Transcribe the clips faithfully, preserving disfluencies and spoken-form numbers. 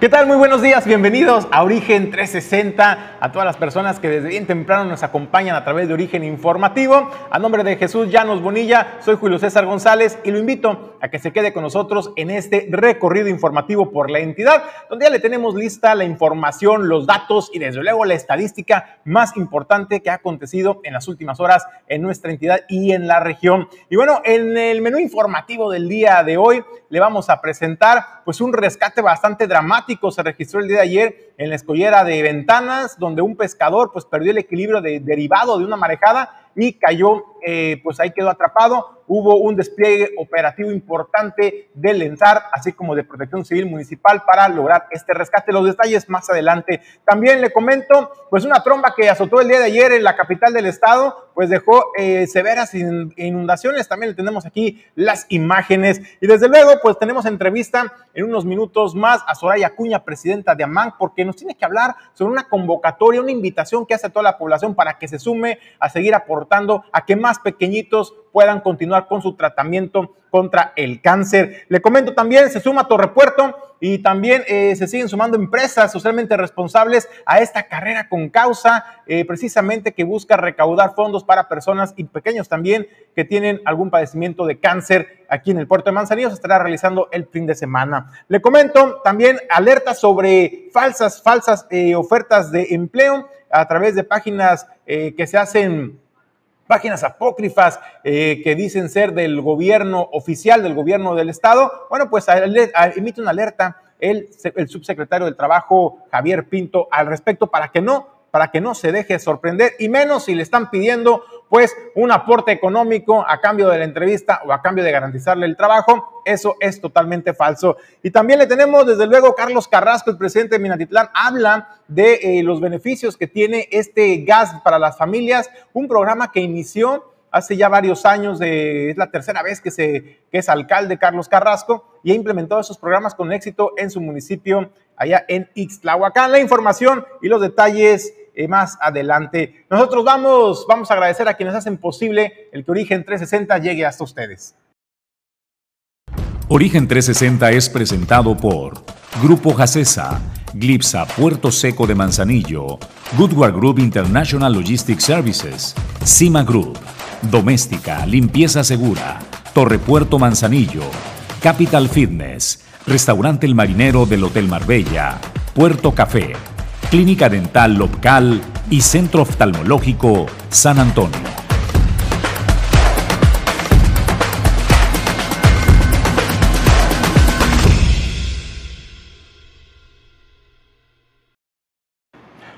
¿Qué tal? Muy buenos días, bienvenidos a Origen trescientos sesenta, a todas las personas que desde bien temprano nos acompañan a través de Origen Informativo. A nombre de Jesús Llanos Bonilla, soy Julio César González y lo invito a que se quede con nosotros en este recorrido informativo por la entidad, donde ya le tenemos lista la información, los datos y desde luego la estadística más importante que ha acontecido en las últimas horas en nuestra entidad y en la región. Y bueno, en el menú informativo del día de hoy le vamos a presentar pues un rescate bastante dramático. Se registró el día de ayer en la escollera de Ventanas, donde un pescador pues perdió el equilibrio de, derivado de una marejada y cayó, eh, pues ahí quedó atrapado. Hubo un despliegue operativo importante del Enzar, así como de Protección Civil Municipal, para lograr este rescate. Los detalles más adelante. También le comento, pues una tromba que azotó el día de ayer en la capital del estado, pues dejó eh, severas inundaciones. También le tenemos aquí las imágenes. Y desde luego, pues tenemos entrevista en unos minutos más a Soraya Acuña, presidenta de AMAN, porque nos tiene que hablar sobre una convocatoria, una invitación que hace a toda la población para que se sume a seguir aportando a que más pequeñitos puedan continuar con su tratamiento contra el cáncer. Le comento también, se suma Torre Puerto y también eh, se siguen sumando empresas socialmente responsables a esta carrera con causa, eh, precisamente que busca recaudar fondos para personas y pequeños también que tienen algún padecimiento de cáncer. Aquí en el puerto de Manzanillo se estará realizando el fin de semana. Le comento también alerta sobre falsas, falsas eh, ofertas de empleo a través de páginas eh, que se hacen páginas apócrifas eh, que dicen ser del gobierno oficial, del gobierno del estado. Bueno, pues emite una alerta el, el subsecretario del Trabajo, Javier Pinto, al respecto, para que no, para que no se deje sorprender, y menos si le están pidiendo pues un aporte económico a cambio de la entrevista o a cambio de garantizarle el trabajo. Eso es totalmente falso. Y también le tenemos, desde luego, Carlos Carrasco, el presidente de Minatitlán, habla de eh, los beneficios que tiene este gas para las familias, un programa que inició hace ya varios años, de, es la tercera vez que, se, que es alcalde Carlos Carrasco, y ha implementado esos programas con éxito en su municipio, allá en Ixtlahuacán. La información y los detalles más adelante. Nosotros vamos, vamos a agradecer a quienes hacen posible el que Origen trescientos sesenta llegue hasta ustedes. Origen trescientos sesenta es presentado por Grupo Jacesa, Glipsa Puerto Seco de Manzanillo, Goodward Group International Logistics Services, Cima Group, Doméstica, Limpieza Segura, Torre Puerto Manzanillo, Capital Fitness, Restaurante El Marinero del Hotel Marbella, Puerto Café, Clínica Dental Lopcal y Centro Oftalmológico San Antonio.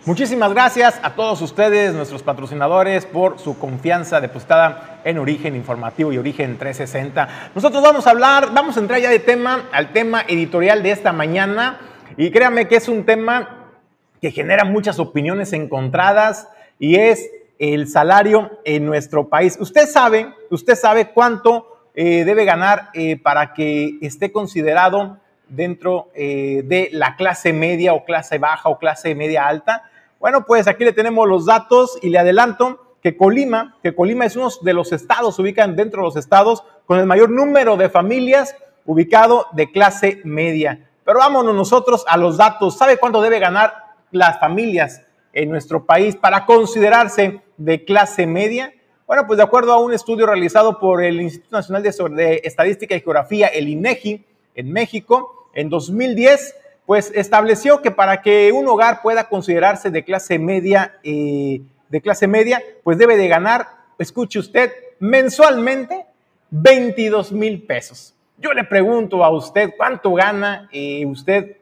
Muchísimas gracias a todos ustedes, nuestros patrocinadores, por su confianza depositada en Origen Informativo y Origen trescientos sesenta. Nosotros vamos a hablar, vamos a entrar ya de tema al tema editorial de esta mañana, y créanme que es un tema que genera muchas opiniones encontradas, y es el salario en nuestro país. Usted sabe, usted sabe cuánto eh, debe ganar eh, para que esté considerado dentro eh, de la clase media o clase baja o clase media alta. Bueno, pues aquí le tenemos los datos y le adelanto que Colima, que Colima es uno de los estados, se ubican dentro de los estados con el mayor número de familias ubicado de clase media. Pero vámonos nosotros a los datos. ¿Sabe cuánto debe ganar las familias en nuestro país para considerarse de clase media? Bueno, pues de acuerdo a un estudio realizado por el Instituto Nacional de Estadística y Geografía, el INEGI, en México, en dos mil diez, pues estableció que para que un hogar pueda considerarse de clase media, eh, de clase media, pues debe de ganar, escuche usted, mensualmente veintidós mil pesos. Yo le pregunto a usted, ¿cuánto gana eh, usted?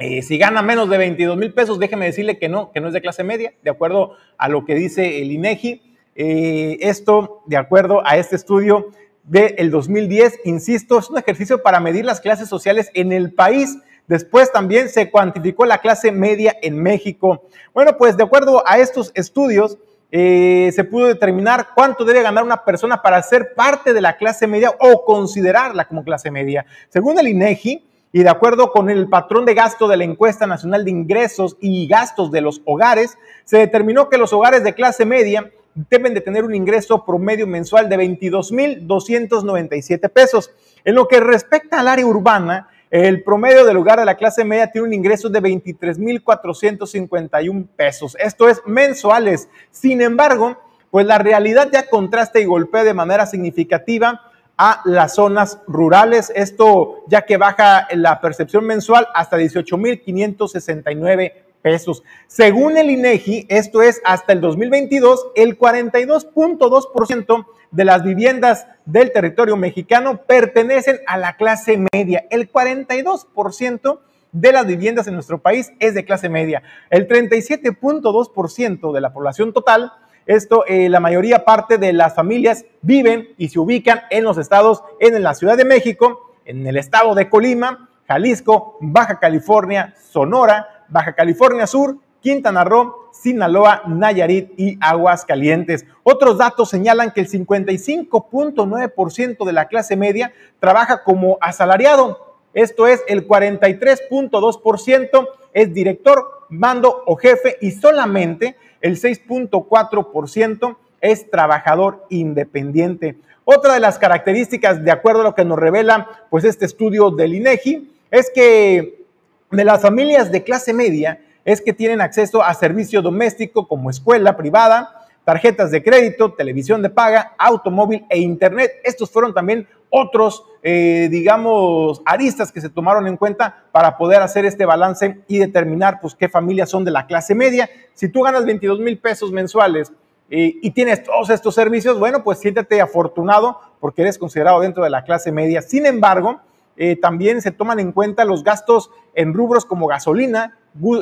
Eh, si gana menos de veintidós mil pesos, déjeme decirle que no, que no es de clase media, de acuerdo a lo que dice el INEGI. Eh, esto, de acuerdo a este estudio del dos mil diez, insisto, es un ejercicio para medir las clases sociales en el país, Después también se cuantificó la clase media en México. Bueno, pues de acuerdo a estos estudios, eh, se pudo determinar cuánto debe ganar una persona para ser parte de la clase media o considerarla como clase media. Según el INEGI, y de acuerdo con el patrón de gasto de la Encuesta Nacional de Ingresos y Gastos de los Hogares, se determinó que los hogares de clase media deben de tener un ingreso promedio mensual de veintidós mil doscientos noventa y siete pesos. En lo que respecta al área urbana, el promedio del hogar de la clase media tiene un ingreso de veintitrés mil cuatrocientos cincuenta y uno pesos, esto es mensuales. Sin embargo, pues la realidad ya contrasta y golpea de manera significativa a las zonas rurales, esto ya que baja la percepción mensual hasta dieciocho mil quinientos sesenta y nueve pesos. Según el INEGI, esto es hasta el dos mil veintidós, el cuarenta y dos punto dos por ciento de las viviendas del territorio mexicano pertenecen a la clase media. El cuarenta y dos por ciento de las viviendas en nuestro país es de clase media. El treinta y siete punto dos por ciento de la población total, esto, eh, la mayoría parte de las familias viven y se ubican en los estados, en la Ciudad de México, en el estado de Colima, Jalisco, Baja California, Sonora, Baja California Sur, Quintana Roo, Sinaloa, Nayarit y Aguascalientes. Otros datos señalan que el cincuenta y cinco punto nueve por ciento de la clase media trabaja como asalariado, esto es, el cuarenta y tres punto dos por ciento es director, mando o jefe, y solamente el seis punto cuatro por ciento es trabajador independiente. Otra de las características, de acuerdo a lo que nos revela pues este estudio del INEGI, es que de las familias de clase media es que tienen acceso a servicio doméstico como escuela privada, tarjetas de crédito, televisión de paga, automóvil e internet. Estos fueron también otros, eh, digamos, aristas que se tomaron en cuenta para poder hacer este balance y determinar pues qué familias son de la clase media. Si tú ganas veintidós mil pesos mensuales eh, y tienes todos estos servicios, bueno, pues siéntete afortunado porque eres considerado dentro de la clase media. Sin embargo, eh, también se toman en cuenta los gastos en rubros como gasolina,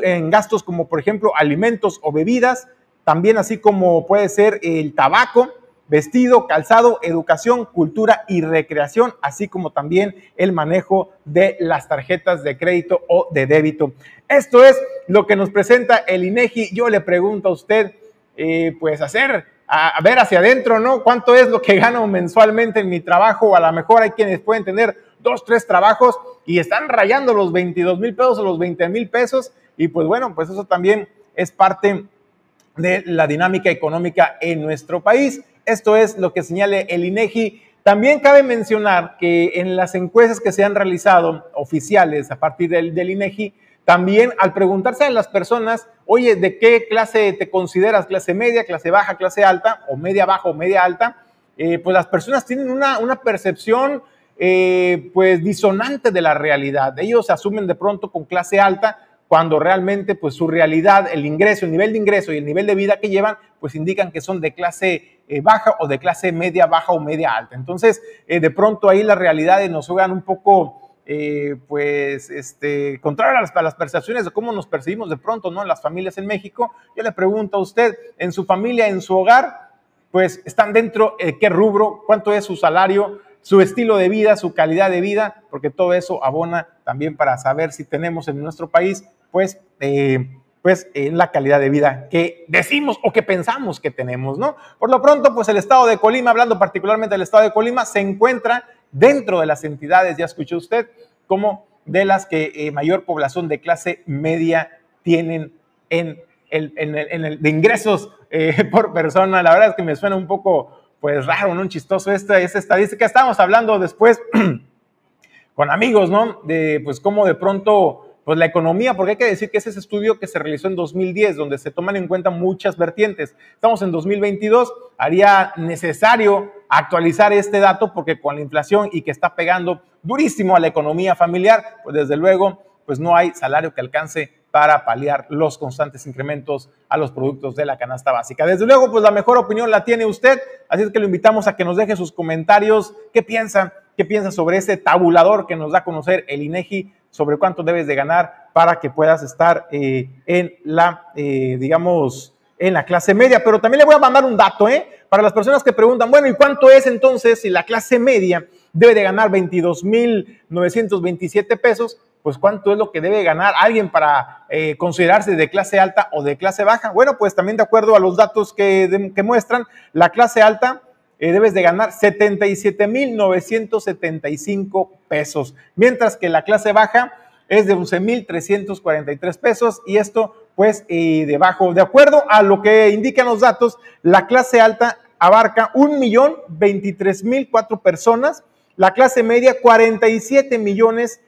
en gastos como, por ejemplo, alimentos o bebidas, también así como puede ser el tabaco, vestido, calzado, educación, cultura y recreación, así como también el manejo de las tarjetas de crédito o de débito. Esto es lo que nos presenta el INEGI. Yo le pregunto a usted, eh, pues hacer, a, a ver hacia adentro, ¿no? ¿Cuánto es lo que gano mensualmente en mi trabajo? A lo mejor hay quienes pueden tener dos, tres trabajos y están rayando los veintidós mil pesos o los veinte mil pesos, y pues bueno, pues eso también es parte de la dinámica económica en nuestro país. Esto es lo que señala el INEGI. También cabe mencionar que en las encuestas que se han realizado oficiales a partir del, del INEGI, también al preguntarse a las personas, oye, ¿de qué clase te consideras? ¿Clase media, clase baja, clase alta o media baja o media alta? Eh, pues las personas tienen una, una percepción eh, pues disonante de la realidad. Ellos se asumen de pronto con clase alta cuando realmente pues su realidad, el ingreso, el nivel de ingreso y el nivel de vida que llevan, pues indican que son de clase eh, baja o de clase media baja o media alta. Entonces, eh, de pronto ahí las realidades nos juegan un poco, eh, pues, este, contrario a las, a las percepciones de cómo nos percibimos de pronto, ¿no? En las familias en México. Yo le pregunto a usted, en su familia, en su hogar, pues, ¿están dentro de qué rubro? ¿Cuánto es su salario? Su estilo de vida, su calidad de vida, porque todo eso abona también para saber si tenemos en nuestro país, pues, eh, pues eh, la calidad de vida que decimos o que pensamos que tenemos, ¿no? Por lo pronto, pues el estado de Colima, hablando particularmente del estado de Colima, se encuentra dentro de las entidades, ya escuchó usted, como de las que eh, mayor población de clase media tienen en el, en el, en el de ingresos eh, por persona. La verdad es que me suena un poco pues raro, ¿no? Un chistoso esta, esta estadística. Estábamos hablando después con amigos, ¿no? De pues cómo de pronto, pues la economía, porque hay que decir que ese es estudio que se realizó en dos mil diez, donde se toman en cuenta muchas vertientes. Estamos en dos mil veintidós, haría necesario actualizar este dato porque con la inflación y que está pegando durísimo a la economía familiar, pues desde luego, pues no hay salario que alcance para paliar los constantes incrementos a los productos de la canasta básica. Desde luego, pues la mejor opinión la tiene usted, así es que lo invitamos a que nos deje sus comentarios. ¿Qué piensa? ¿Qué piensa sobre ese tabulador que nos da a conocer el INEGI sobre cuánto debes de ganar para que puedas estar eh, en la, eh, digamos, en la clase media? Pero también le voy a mandar un dato, ¿eh? Para las personas que preguntan, bueno, ¿y cuánto es entonces si la clase media debe de ganar veintidós mil novecientos veintisiete pesos? pues cuánto es lo que debe ganar alguien para eh, considerarse de clase alta o de clase baja. Bueno, pues también de acuerdo a los datos que, de, que muestran, la clase alta eh, debes de ganar setenta y siete mil novecientos setenta y cinco pesos, mientras que la clase baja es de once mil trescientos cuarenta y tres pesos, y esto pues eh, debajo. De acuerdo a lo que indican los datos, la clase alta abarca un millón veintitrés mil cuatro personas, la clase media cuarenta y siete millones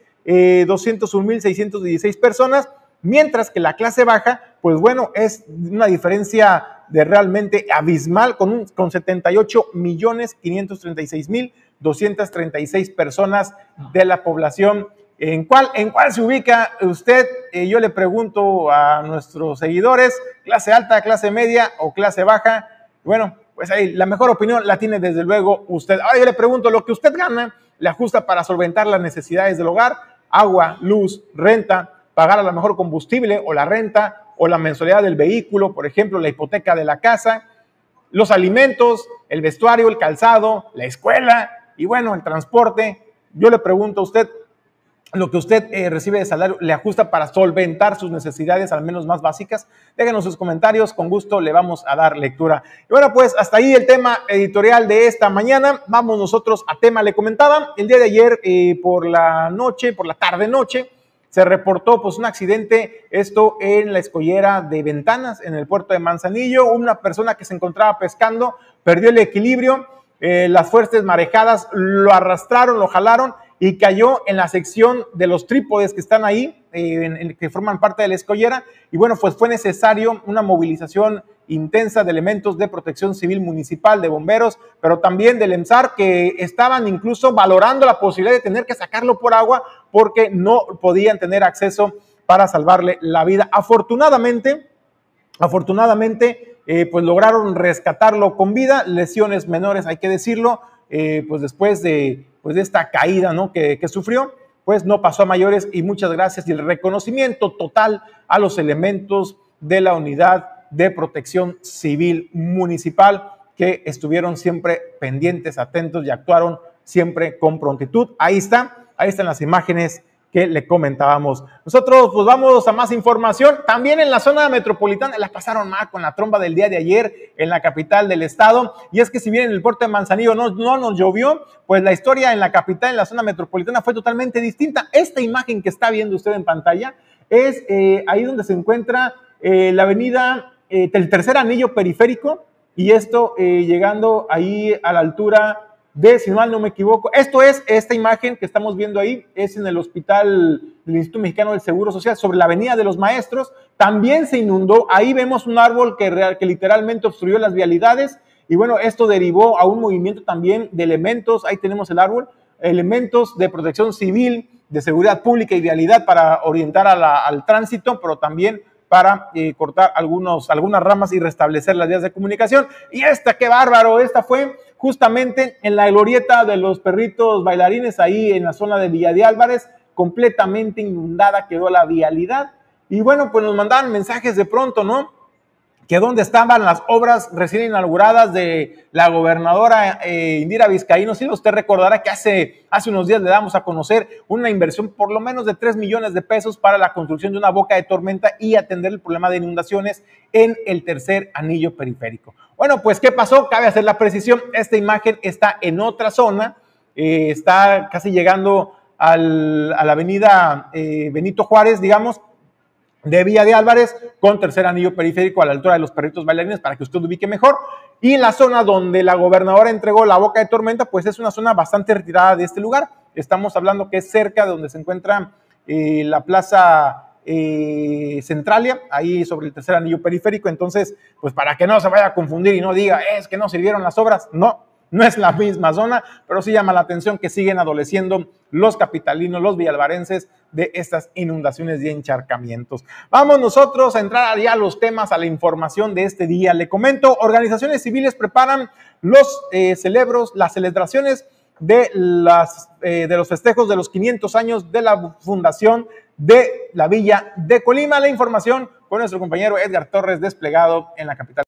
doscientos un mil seiscientos dieciséis personas, mientras que la clase baja, pues bueno, es una diferencia de realmente abismal con, un, con setenta y ocho millones quinientos treinta y seis mil doscientos treinta y seis personas de la población. ¿En cuál, en cuál se ubica usted? Eh, yo le pregunto a nuestros seguidores, clase alta, clase media o clase baja. Bueno, pues ahí la mejor opinión la tiene desde luego usted. Ahora yo le pregunto, lo que usted gana, le ajusta para solventar las necesidades del hogar, agua, luz, renta, pagar a lo mejor combustible o la renta o la mensualidad del vehículo, por ejemplo, la hipoteca de la casa, los alimentos, el vestuario, el calzado, la escuela y bueno, el transporte. Yo le pregunto a usted, lo que usted eh, recibe de salario, ¿le ajusta para solventar sus necesidades, al menos más básicas? Déjenos sus comentarios, con gusto le vamos a dar lectura. Y bueno, pues hasta ahí el tema editorial de esta mañana. Vamos nosotros a tema. Le comentaba, el día de ayer eh, por la noche, por la tarde-noche, se reportó pues un accidente, esto en la escollera de Ventanas, en el puerto de Manzanillo. Una persona que se encontraba pescando perdió el equilibrio, eh, las fuertes marejadas lo arrastraron, lo jalaron, y cayó en la sección de los trípodes que están ahí, eh, en, en, que forman parte de la escollera, y bueno, pues fue necesario una movilización intensa de elementos de protección civil municipal, de bomberos, pero también del Enzar, que estaban incluso valorando la posibilidad de tener que sacarlo por agua, porque no podían tener acceso para salvarle la vida. Afortunadamente, afortunadamente, eh, pues lograron rescatarlo con vida, lesiones menores, hay que decirlo, eh, pues después de... pues de esta caída, ¿no?, que, que sufrió, pues no pasó a mayores, y muchas gracias y el reconocimiento total a los elementos de la Unidad de Protección Civil Municipal, que estuvieron siempre pendientes, atentos y actuaron siempre con prontitud. Ahí está, ahí están las imágenes que le comentábamos. Nosotros pues vamos a más información. También en la zona metropolitana la pasaron mal con la tromba del día de ayer en la capital del estado, y es que si bien en el puerto de Manzanillo no, no nos llovió, pues la historia en la capital, en la zona metropolitana, fue totalmente distinta. Esta imagen que está viendo usted en pantalla es eh, ahí donde se encuentra eh, la avenida, eh, el tercer anillo periférico, y esto eh, llegando ahí a la altura de, si mal no me equivoco, esto es, esta imagen que estamos viendo ahí, es en el hospital del Instituto Mexicano del Seguro Social, sobre la avenida de los Maestros. También se inundó, ahí vemos un árbol que, que literalmente obstruyó las vialidades, y bueno, esto derivó a un movimiento también de elementos, ahí tenemos el árbol, elementos de protección civil, de seguridad pública y vialidad para orientar a la, al tránsito, pero también para eh, cortar algunos, algunas ramas y restablecer las vías de comunicación. Y esta, qué bárbaro, esta fue justamente en la glorieta de los perritos bailarines, ahí en la zona de Villa de Álvarez, completamente inundada quedó la vialidad. Y bueno, pues nos mandaban mensajes de pronto, ¿no?, que dónde estaban las obras recién inauguradas de la gobernadora eh, Indira Vizcaíno. Sí, usted recordará que hace, hace unos días le damos a conocer una inversión por lo menos de tres millones de pesos para la construcción de una boca de tormenta y atender el problema de inundaciones en el tercer anillo periférico. Bueno, pues, ¿qué pasó? Cabe hacer la precisión. Esta imagen está en otra zona, eh, está casi llegando al, a la avenida eh, Benito Juárez, digamos, de Villa de Álvarez, con tercer anillo periférico a la altura de los perritos bailarines, para que usted ubique mejor. Y la zona donde la gobernadora entregó la boca de tormenta, pues es una zona bastante retirada de este lugar. Estamos hablando que es cerca de donde se encuentra eh, la plaza eh, Centralia, ahí sobre el tercer anillo periférico. Entonces, pues para que no se vaya a confundir y no diga, es que no sirvieron las obras, no. No es la misma zona, pero sí llama la atención que siguen adoleciendo los capitalinos, los villalvarenses, de estas inundaciones y encharcamientos. Vamos nosotros a entrar ya a los temas, a la información de este día. Le comento, organizaciones civiles preparan los eh, celebros, las celebraciones de, las, eh, de los festejos de los quinientos años de la fundación de la Villa de Colima. La información con nuestro compañero Edgar Torres, desplegado en la capital.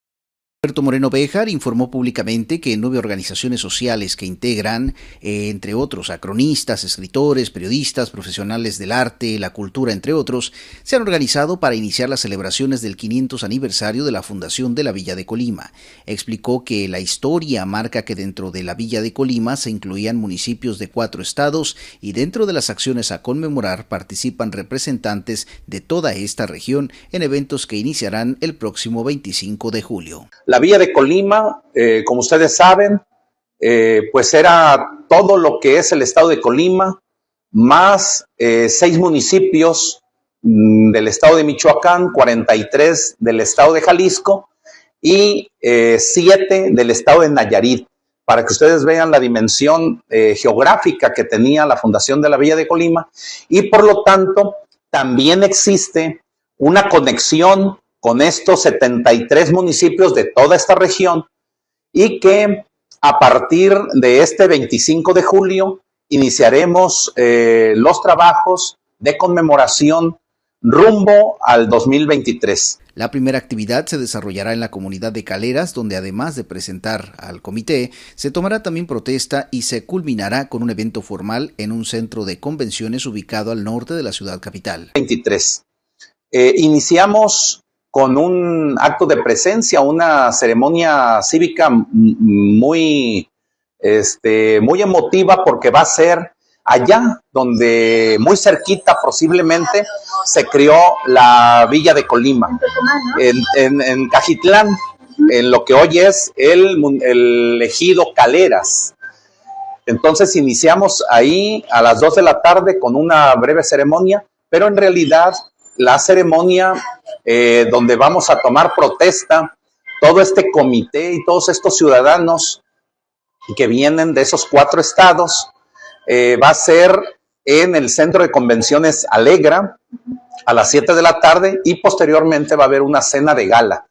Roberto Moreno Béjar informó públicamente que nueve organizaciones sociales que integran, eh, entre otros, a cronistas, escritores, periodistas, profesionales del arte, la cultura, entre otros, se han organizado para iniciar las celebraciones del quinientos aniversario de la fundación de la Villa de Colima. Explicó que la historia marca que dentro de la Villa de Colima se incluían municipios de cuatro estados y dentro de las acciones a conmemorar participan representantes de toda esta región en eventos que iniciarán el próximo veinticinco de julio. La Villa de Colima, eh, como ustedes saben, eh, pues era todo lo que es el estado de Colima, más eh, seis municipios mmm, del estado de Michoacán, cuarenta y tres del estado de Jalisco y eh, siete del estado de Nayarit, para que ustedes vean la dimensión eh, geográfica que tenía la fundación de la Villa de Colima. Y por lo tanto, también existe una conexión con estos setenta y tres municipios de toda esta región, y que a partir de este veinticinco de julio iniciaremos eh, los trabajos de conmemoración rumbo al dos mil veintitrés. La primera actividad se desarrollará en la comunidad de Caleras, donde además de presentar al comité, se tomará también protesta y se culminará con un evento formal en un centro de convenciones ubicado al norte de la ciudad capital. veintitrés. Eh, iniciamos con un acto de presencia, una ceremonia cívica muy, este, muy emotiva, porque va a ser allá donde muy cerquita posiblemente se creó la Villa de Colima, en, en, en Cajitlán, en lo que hoy es el, el ejido Caleras. Entonces iniciamos ahí a las dos de la tarde con una breve ceremonia, pero en realidad la ceremonia eh, donde vamos a tomar protesta todo este comité y todos estos ciudadanos que vienen de esos cuatro estados, eh, va a ser en el Centro de Convenciones Alegra a las siete de la tarde, y posteriormente va a haber una cena de gala.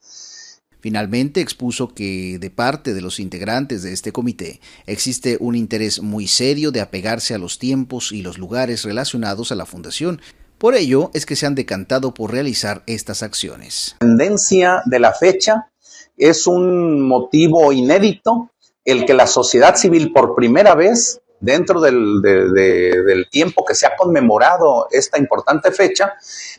Finalmente expuso que de parte de los integrantes de este comité existe un interés muy serio de apegarse a los tiempos y los lugares relacionados a la fundación. Por ello es que se han decantado por realizar estas acciones. La tendencia de la fecha es un motivo inédito, el que la sociedad civil por primera vez, dentro del, de, de, del tiempo que se ha conmemorado esta importante fecha,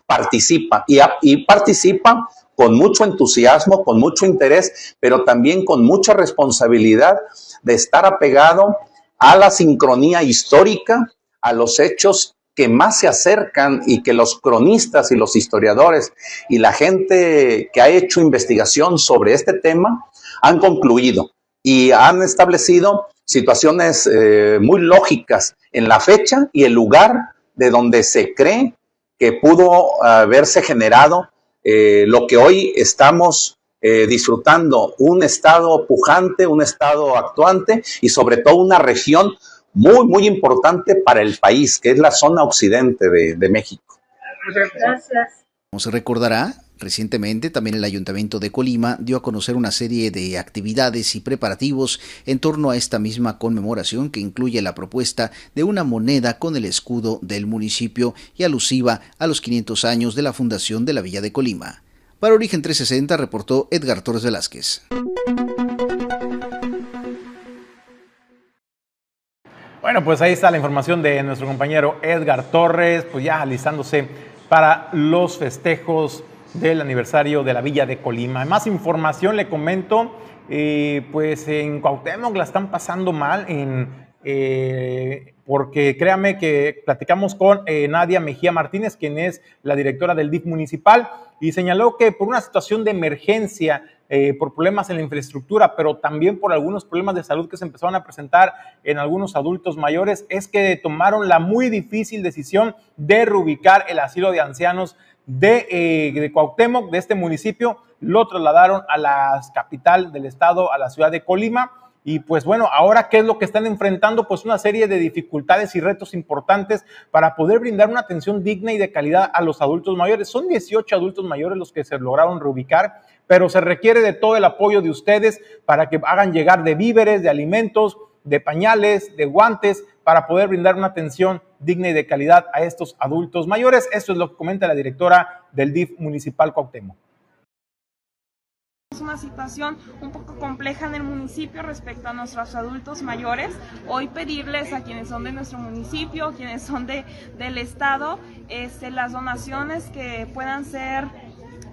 participa y, a, y participa con mucho entusiasmo, con mucho interés, pero también con mucha responsabilidad de estar apegado a la sincronía histórica, a los hechos que más se acercan y que los cronistas y los historiadores y la gente que ha hecho investigación sobre este tema han concluido y han establecido situaciones eh, muy lógicas en la fecha y el lugar de donde se cree que pudo haberse generado eh, lo que hoy estamos eh, disfrutando, un estado pujante, un estado actuante y sobre todo una región muy, muy importante para el país, que es la zona occidente de, de México. Gracias. Como se recordará, recientemente también el Ayuntamiento de Colima dio a conocer una serie de actividades y preparativos en torno a esta misma conmemoración, que incluye la propuesta de una moneda con el escudo del municipio y alusiva a los quinientos años de la fundación de la Villa de Colima. Para Origen trescientos sesenta reportó Edgar Torres Velázquez. Bueno, pues ahí está la información de nuestro compañero Edgar Torres, pues ya alistándose para los festejos del aniversario de la Villa de Colima. Más información le comento, eh, pues en Cuauhtémoc la están pasando mal, en, eh, porque créame que platicamos con eh, Nadia Mejía Martínez, quien es la directora del D I F municipal, y señaló que por una situación de emergencia, Eh, por problemas en la infraestructura, pero también por algunos problemas de salud que se empezaron a presentar en algunos adultos mayores, es que tomaron la muy difícil decisión de reubicar el asilo de ancianos de, eh, de Cuauhtémoc, de este municipio. Lo trasladaron a la capital del estado, a la ciudad de Colima. Y pues bueno, ahora qué es lo que están enfrentando, pues una serie de dificultades y retos importantes para poder brindar una atención digna y de calidad a los adultos mayores. Son dieciocho adultos mayores los que se lograron reubicar, pero se requiere de todo el apoyo de ustedes para que hagan llegar de víveres, de alimentos, de pañales, de guantes, para poder brindar una atención digna y de calidad a estos adultos mayores. Eso es lo que comenta la directora del D I F municipal Cuauhtémoc. tenemos una situación un poco compleja en el municipio respecto a nuestros adultos mayores. Hoy pedirles a quienes son de nuestro municipio, quienes son de, del estado, este, las donaciones que puedan ser,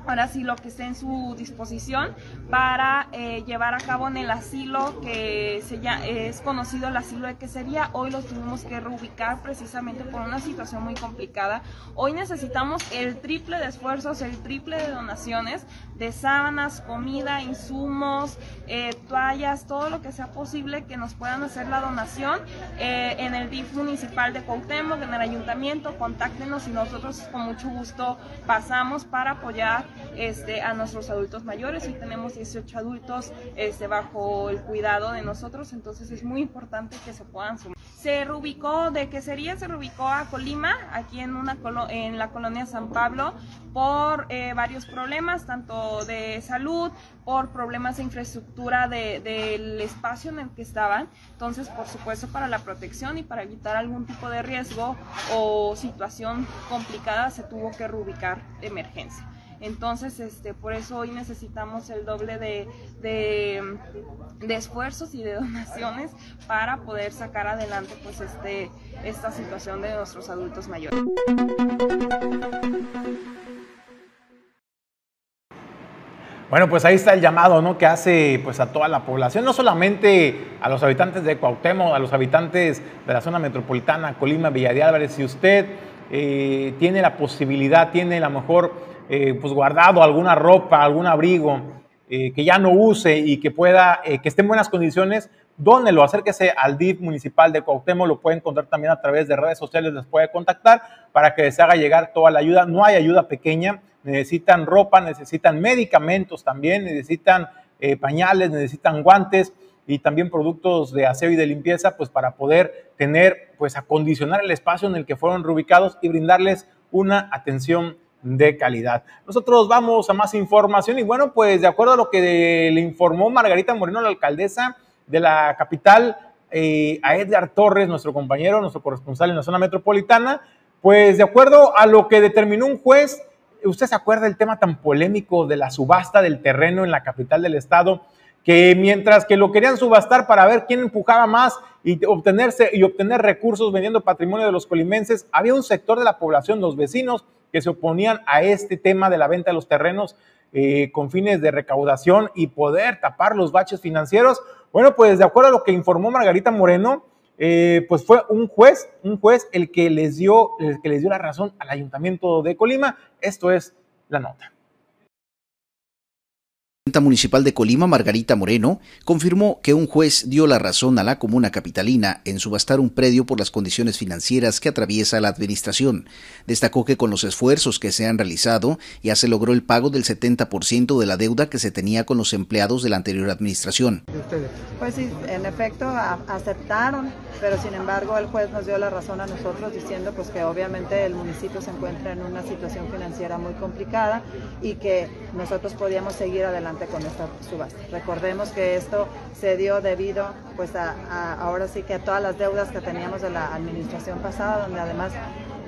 ahora sí, lo que esté en su disposición para eh, llevar a cabo en el asilo que se ya, eh, es conocido el asilo de Quesería. Hoy los tuvimos que reubicar precisamente por una situación muy complicada. Hoy necesitamos el triple de esfuerzos, el triple de donaciones de sábanas, comida, insumos, eh, toallas, todo lo que sea posible que nos puedan hacer la donación eh, en el D I F municipal de Cuauhtémoc, en el ayuntamiento. Contáctenos y nosotros con mucho gusto pasamos para apoyar Este, a nuestros adultos mayores. Hoy tenemos dieciocho adultos este, bajo el cuidado de nosotros, entonces es muy importante que se puedan sumar. Se reubicó de Quesería, se reubicó a Colima, aquí en, una colo en la colonia San Pablo, por eh, varios problemas, tanto de salud, por problemas de infraestructura de, del espacio en el que estaban. Entonces, por supuesto, para la protección y para evitar algún tipo de riesgo o situación complicada, se tuvo que reubicar de emergencia. Entonces, este, por eso hoy necesitamos el doble de, de, de esfuerzos y de donaciones para poder sacar adelante pues, este, esta situación de nuestros adultos mayores. Bueno, pues ahí está el llamado, ¿no?, que hace pues, a toda la población, no solamente a los habitantes de Cuauhtémoc, a los habitantes de la zona metropolitana, Colima, Villa de Álvarez. Si usted eh, tiene la posibilidad, tiene la mejor... Eh, pues guardado alguna ropa, algún abrigo eh, que ya no use y que pueda, eh, que esté en buenas condiciones, dónelo, acérquese al D I F municipal de Cuauhtémoc, lo puede encontrar también a través de redes sociales, les puede contactar para que les haga llegar toda la ayuda. No hay ayuda pequeña, necesitan ropa, necesitan medicamentos también, necesitan eh, pañales, necesitan guantes y también productos de aseo y de limpieza, pues para poder tener, pues acondicionar el espacio en el que fueron reubicados y brindarles una atención de calidad. Nosotros vamos a más información y bueno, pues de acuerdo a lo que le informó Margarita Moreno, la alcaldesa de la capital, eh, a Edgar Torres, nuestro compañero, nuestro corresponsal en la zona metropolitana, pues de acuerdo a lo que determinó un juez, usted se acuerda del tema tan polémico de la subasta del terreno en la capital del estado, que mientras que lo querían subastar para ver quién empujaba más y obtenerse y obtener recursos vendiendo patrimonio de los colimenses, había un sector de la población, los vecinos, que se oponían a este tema de la venta de los terrenos eh, con fines de recaudación y poder tapar los baches financieros. Bueno, pues de acuerdo a lo que informó Margarita Moreno, eh, pues fue un juez, un juez el que les dio, el que les dio la razón al Ayuntamiento de Colima. Esto es la nota. La presidenta municipal de Colima, Margarita Moreno, confirmó que un juez dio la razón a la comuna capitalina en subastar un predio por las condiciones financieras que atraviesa la administración. Destacó que con los esfuerzos que se han realizado ya se logró el pago del setenta por ciento de la deuda que se tenía con los empleados de la anterior administración. Pues sí, en efecto a, aceptaron, pero sin embargo el juez nos dio la razón a nosotros diciendo pues que obviamente el municipio se encuentra en una situación financiera muy complicada y que nosotros podíamos seguir adelante con esta subasta. Recordemos que esto se dio debido pues a, a ahora sí que a todas las deudas que teníamos de la administración pasada, donde además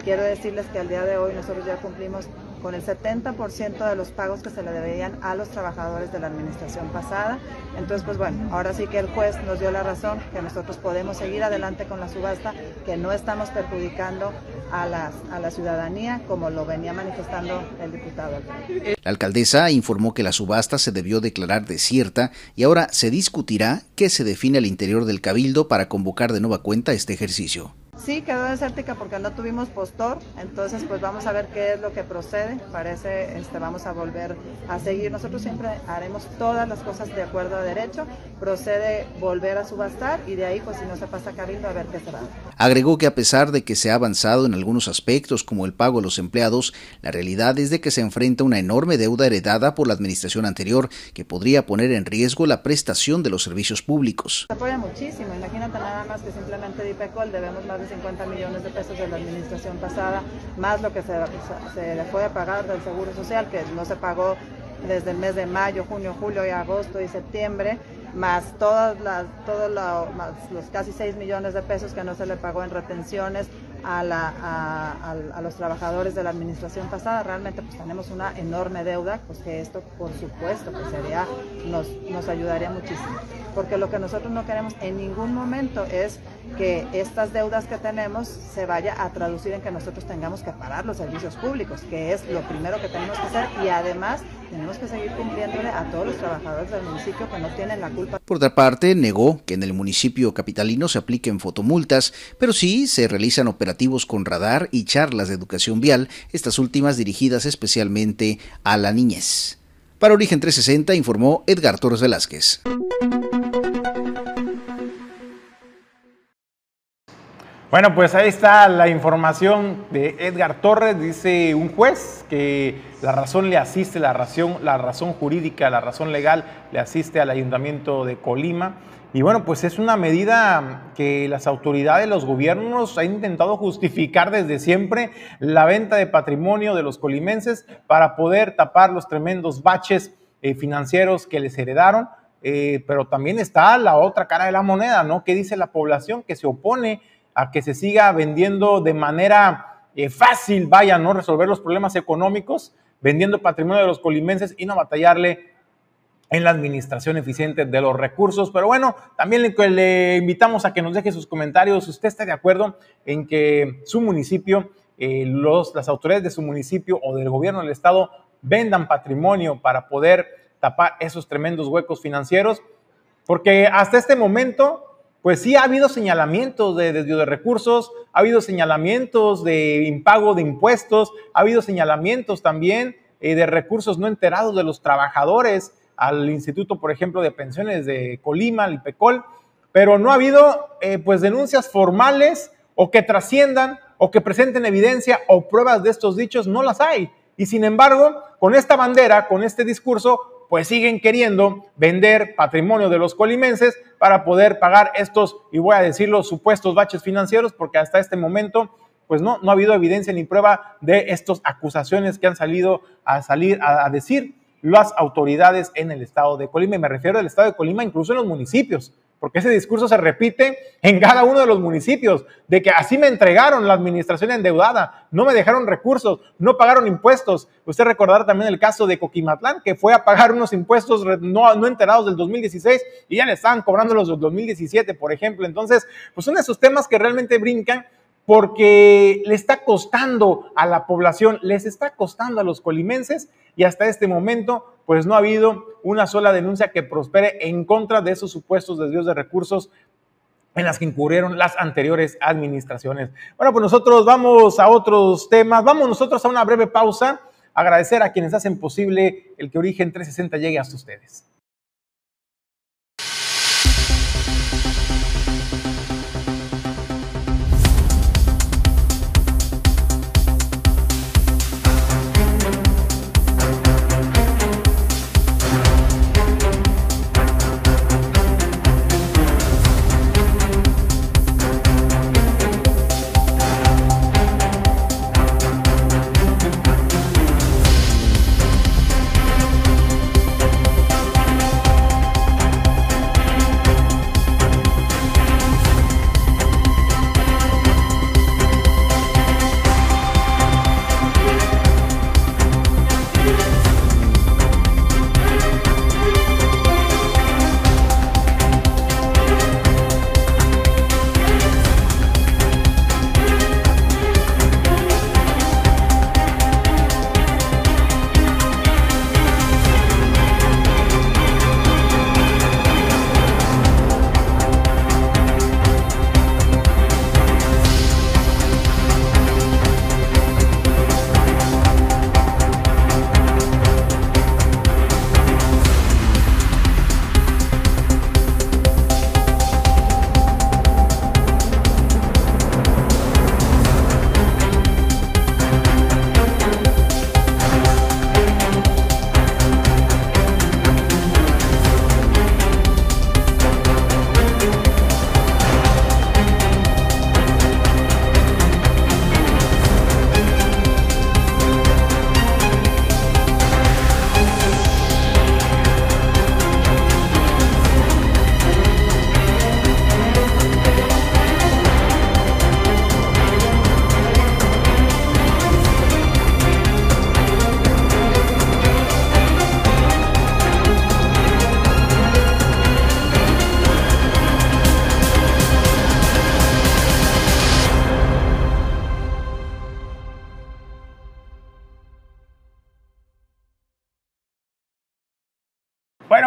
quiero decirles que al día de hoy nosotros ya cumplimos con el setenta por ciento de los pagos que se le debían a los trabajadores de la administración pasada. Entonces, pues bueno, ahora sí que el juez nos dio la razón, que nosotros podemos seguir adelante con la subasta, que no estamos perjudicando a, las, a la ciudadanía, como lo venía manifestando el diputado. La alcaldesa informó que la subasta se debió declarar desierta y ahora se discutirá qué se define al interior del cabildo para convocar de nueva cuenta este ejercicio. Sí, quedó desértica porque no tuvimos postor, entonces pues vamos a ver qué es lo que procede, parece este, vamos a volver a seguir, nosotros siempre haremos todas las cosas de acuerdo a derecho, procede volver a subastar y de ahí pues si no se pasa cabildo a ver qué será. Agregó que a pesar de que se ha avanzado en algunos aspectos como el pago a los empleados, la realidad es de que se enfrenta una enorme deuda heredada por la administración anterior que podría poner en riesgo la prestación de los servicios públicos. Se apoya muchísimo, imagínate nada más que simplemente de IPECOL debemos más de cincuenta millones de pesos de la administración pasada, más lo que se, se le puede pagar del seguro social, que no se pagó desde el mes de mayo, junio, julio y agosto y septiembre, más todas las, todos los, más los casi seis millones de pesos que no se le pagó en retenciones, a, la, a, a, a los trabajadores de la administración pasada. Realmente pues tenemos una enorme deuda, pues que esto por supuesto que sería, nos, nos ayudaría muchísimo, porque lo que nosotros no queremos en ningún momento es que estas deudas que tenemos se vaya a traducir en que nosotros tengamos que parar los servicios públicos, que es lo primero que tenemos que hacer, y además tenemos que seguir cumpliéndole a todos los trabajadores del municipio que no tienen la culpa. Por otra parte, negó que en el municipio capitalino se apliquen fotomultas, pero sí se realizan operativos con radar y charlas de educación vial, estas últimas dirigidas especialmente a la niñez. Para Origen trescientos sesenta informó Edgar Torres Velázquez. Bueno, pues ahí está la información de Edgar Torres. Dice un juez que la razón le asiste, la razón, la razón jurídica, la razón legal le asiste al Ayuntamiento de Colima. Y bueno, pues es una medida que las autoridades, los gobiernos han intentado justificar desde siempre, la venta de patrimonio de los colimenses para poder tapar los tremendos baches eh, financieros que les heredaron. Eh, pero también está la otra cara de la moneda, ¿no? ¿Qué dice la población que se opone a que se siga vendiendo de manera eh, fácil, vaya, ¿no?, resolver los problemas económicos, vendiendo patrimonio de los colimenses y no batallarle en la administración eficiente de los recursos? Pero bueno, también le, le invitamos a que nos deje sus comentarios. ¿Usted está de acuerdo en que su municipio, eh, los, las autoridades de su municipio o del gobierno del estado vendan patrimonio para poder tapar esos tremendos huecos financieros? Porque hasta este momento, pues sí, ha habido señalamientos de desvío de recursos, ha habido señalamientos de impago de impuestos, ha habido señalamientos también eh, de recursos no enterados de los trabajadores al Instituto, por ejemplo, de Pensiones de Colima, el IPECOL, pero no ha habido eh, pues denuncias formales o que trasciendan o que presenten evidencia o pruebas de estos dichos, no las hay. Y sin embargo, con esta bandera, con este discurso, pues siguen queriendo vender patrimonio de los colimenses para poder pagar estos, y voy a decirlo, supuestos baches financieros, porque hasta este momento, pues no, no ha habido evidencia ni prueba de estas acusaciones que han salido a salir a, a decir las autoridades en el estado de Colima, y me refiero al estado de Colima, incluso en los municipios, porque ese discurso se repite en cada uno de los municipios, de que así me entregaron la administración endeudada, no me dejaron recursos, no pagaron impuestos. Usted recordará también el caso de Coquimatlán, que fue a pagar unos impuestos no, no enterados del dos mil dieciséis y ya le estaban cobrando los del dos mil diecisiete, por ejemplo. Entonces, pues son esos temas que realmente brincan porque le está costando a la población, les está costando a los colimenses, y hasta este momento pues no ha habido una sola denuncia que prospere en contra de esos supuestos desvíos de recursos en las que incurrieron las anteriores administraciones. Bueno, pues nosotros vamos a otros temas, vamos nosotros a una breve pausa, agradecer a quienes hacen posible el que Origen trescientos sesenta llegue hasta ustedes.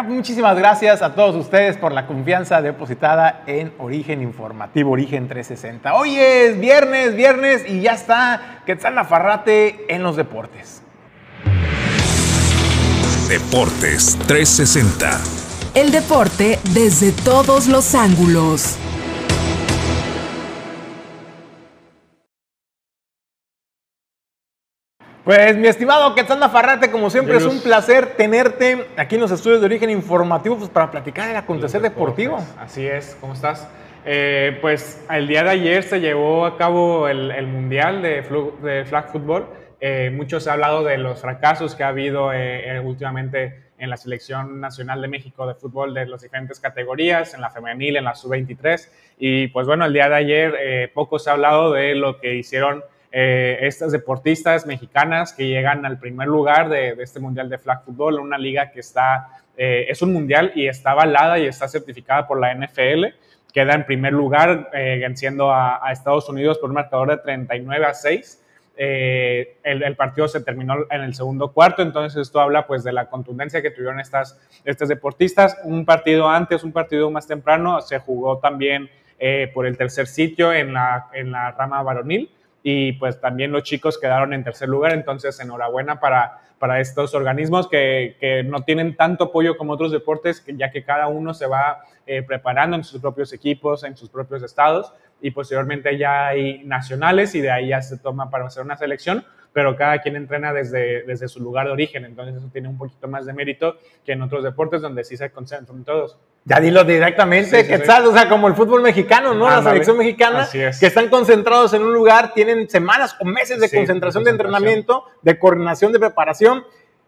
Bueno, muchísimas gracias a todos ustedes por la confianza depositada en Origen Informativo, Origen trescientos sesenta. Hoy es viernes, viernes y ya está Quetzal Nafarrate en los deportes. Deportes trescientos sesenta. El deporte desde todos los ángulos. Pues, mi estimado Quetzal Nafarrate, como siempre, Dios. Es un placer tenerte aquí en los estudios de Origen Informativo pues, para platicar del acontecer deportivo. Así es, ¿cómo estás? Eh, pues, el día de ayer se llevó a cabo el, el Mundial de, de Flag Football. Eh, mucho se ha hablado de los fracasos que ha habido eh, últimamente en la Selección Nacional de México de Fútbol de las diferentes categorías, en la femenil, en la sub veintitrés. Y, pues, bueno, el día de ayer eh, poco se ha hablado de lo que hicieron Eh, estas deportistas mexicanas que llegan al primer lugar de, de este mundial de flag football, una liga que está, eh, es un mundial y está avalada y está certificada por la N F L, queda en primer lugar eh, venciendo a, a Estados Unidos por un marcador de treinta y nueve a seis. Eh, el, el partido se terminó en el segundo cuarto, entonces esto habla pues de la contundencia que tuvieron estas, estas deportistas. Un partido antes, un partido más temprano, se jugó también eh, por el tercer sitio en la, en la rama varonil. Y pues también los chicos quedaron en tercer lugar, entonces enhorabuena para, para estos organismos que, que no tienen tanto apoyo como otros deportes, ya que cada uno se va eh, preparando en sus propios equipos, en sus propios estados, y posteriormente ya hay nacionales y de ahí ya se toma para hacer una selección, pero cada quien entrena desde, desde su lugar de origen, entonces eso tiene un poquito más de mérito que en otros deportes donde sí se concentran todos. Ya dilo directamente, sí, sí, Quetzal, sí. O sea, como el fútbol mexicano, ¿no? Ah, la selección vale. mexicana, es. que están concentrados en un lugar, tienen semanas o meses de sí, concentración, de entrenamiento, de coordinación, de preparación,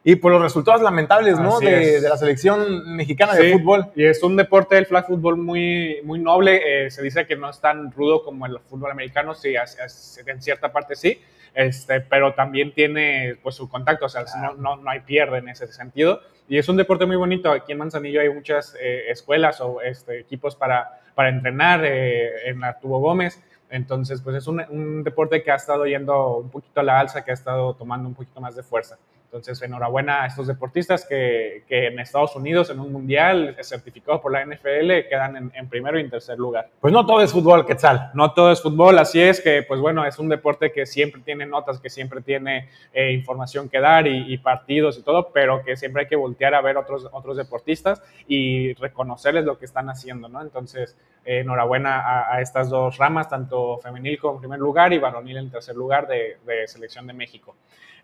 y por los resultados lamentables, ¿no? De, de la selección mexicana sí, de fútbol. Y es un deporte, el flag fútbol, muy, muy noble. Eh, se dice que no es tan rudo como el fútbol americano, sí, en cierta parte sí. Este, pero también tiene pues su contacto, o sea, ah. no, no, no hay pierde en ese sentido. Y es un deporte muy bonito. Aquí en Manzanillo hay muchas eh, escuelas o este, equipos para, para entrenar eh, en la Tubo Gómez. Entonces, pues es un, un deporte que ha estado yendo un poquito a la alza, que ha estado tomando un poquito más de fuerza. Entonces, enhorabuena a estos deportistas que, que en Estados Unidos, en un mundial certificado por la N F L, quedan en, en primero y en tercer lugar. Pues no todo es fútbol, Quetzal. No todo es fútbol, así es que, pues bueno, es un deporte que siempre tiene notas, que siempre tiene eh, información que dar y, y partidos y todo, pero que siempre hay que voltear a ver otros, otros deportistas y reconocerles lo que están haciendo, ¿no? Entonces, eh, enhorabuena a, a estas dos ramas, tanto femenil como en primer lugar y varonil en tercer lugar de, de Selección de México.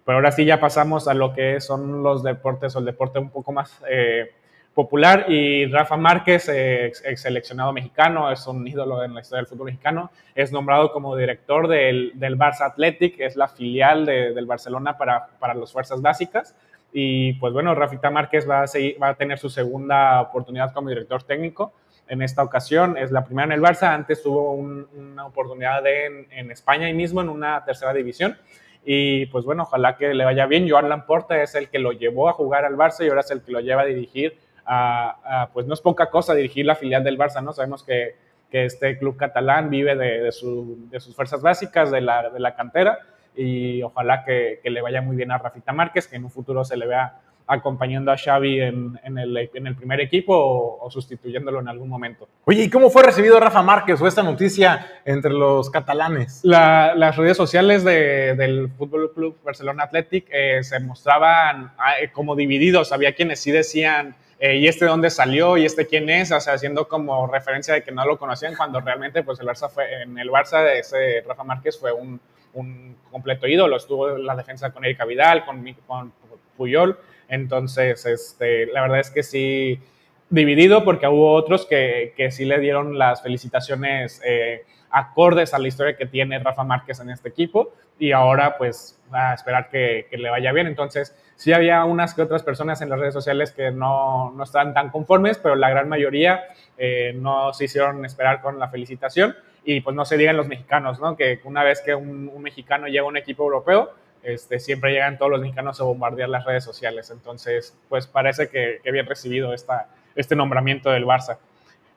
Pero ahora sí ya pasamos a lo que son los deportes o el deporte un poco más eh, popular. Y Rafa Márquez, eh, ex, ex seleccionado mexicano, es un ídolo en la historia del fútbol mexicano, es nombrado como director del, del Barça Athletic, es la filial de, del Barcelona para, para las fuerzas básicas. Y pues bueno, Rafita Márquez va a, seguir, va a tener su segunda oportunidad como director técnico. En esta ocasión es la primera en el Barça, antes tuvo un, una oportunidad de, en, en España ahí mismo en una tercera división. Y pues bueno, ojalá que le vaya bien. Joan Laporta es el que lo llevó a jugar al Barça y ahora es el que lo lleva a dirigir a, a pues no es poca cosa dirigir la filial del Barça, ¿no? Sabemos que, que este club catalán vive de, de, su, de sus fuerzas básicas, de la, de la cantera, y ojalá que, que le vaya muy bien a Rafita Márquez, que en un futuro se le vea acompañando a Xavi en, en, el, en el primer equipo o, o sustituyéndolo en algún momento. Oye, ¿y cómo fue recibido Rafa Márquez o esta noticia entre los catalanes? La, las redes sociales de, del Fútbol Club Barcelona Athletic eh, se mostraban eh, como divididos. Había quienes sí decían, eh, ¿y este dónde salió? ¿Y este quién es? O sea, haciendo como referencia de que no lo conocían cuando realmente pues el Barça fue, en el Barça ese Rafa Márquez fue un, un completo ídolo. Estuvo en la defensa con Erika Vidal, con, con Puyol. Entonces, este, la verdad es que sí, dividido, porque hubo otros que, que sí le dieron las felicitaciones eh, acordes a la historia que tiene Rafa Márquez en este equipo y ahora, pues, a esperar que, que le vaya bien. Entonces, sí había unas que otras personas en las redes sociales que no, no estaban tan conformes, pero la gran mayoría eh, no se hicieron esperar con la felicitación y, pues, no se digan los mexicanos, ¿no? Que una vez que un, un mexicano llega a un equipo europeo, Este, siempre llegan todos los mexicanos a bombardear las redes sociales. Entonces, pues parece que, que bien recibido esta, este nombramiento del Barça.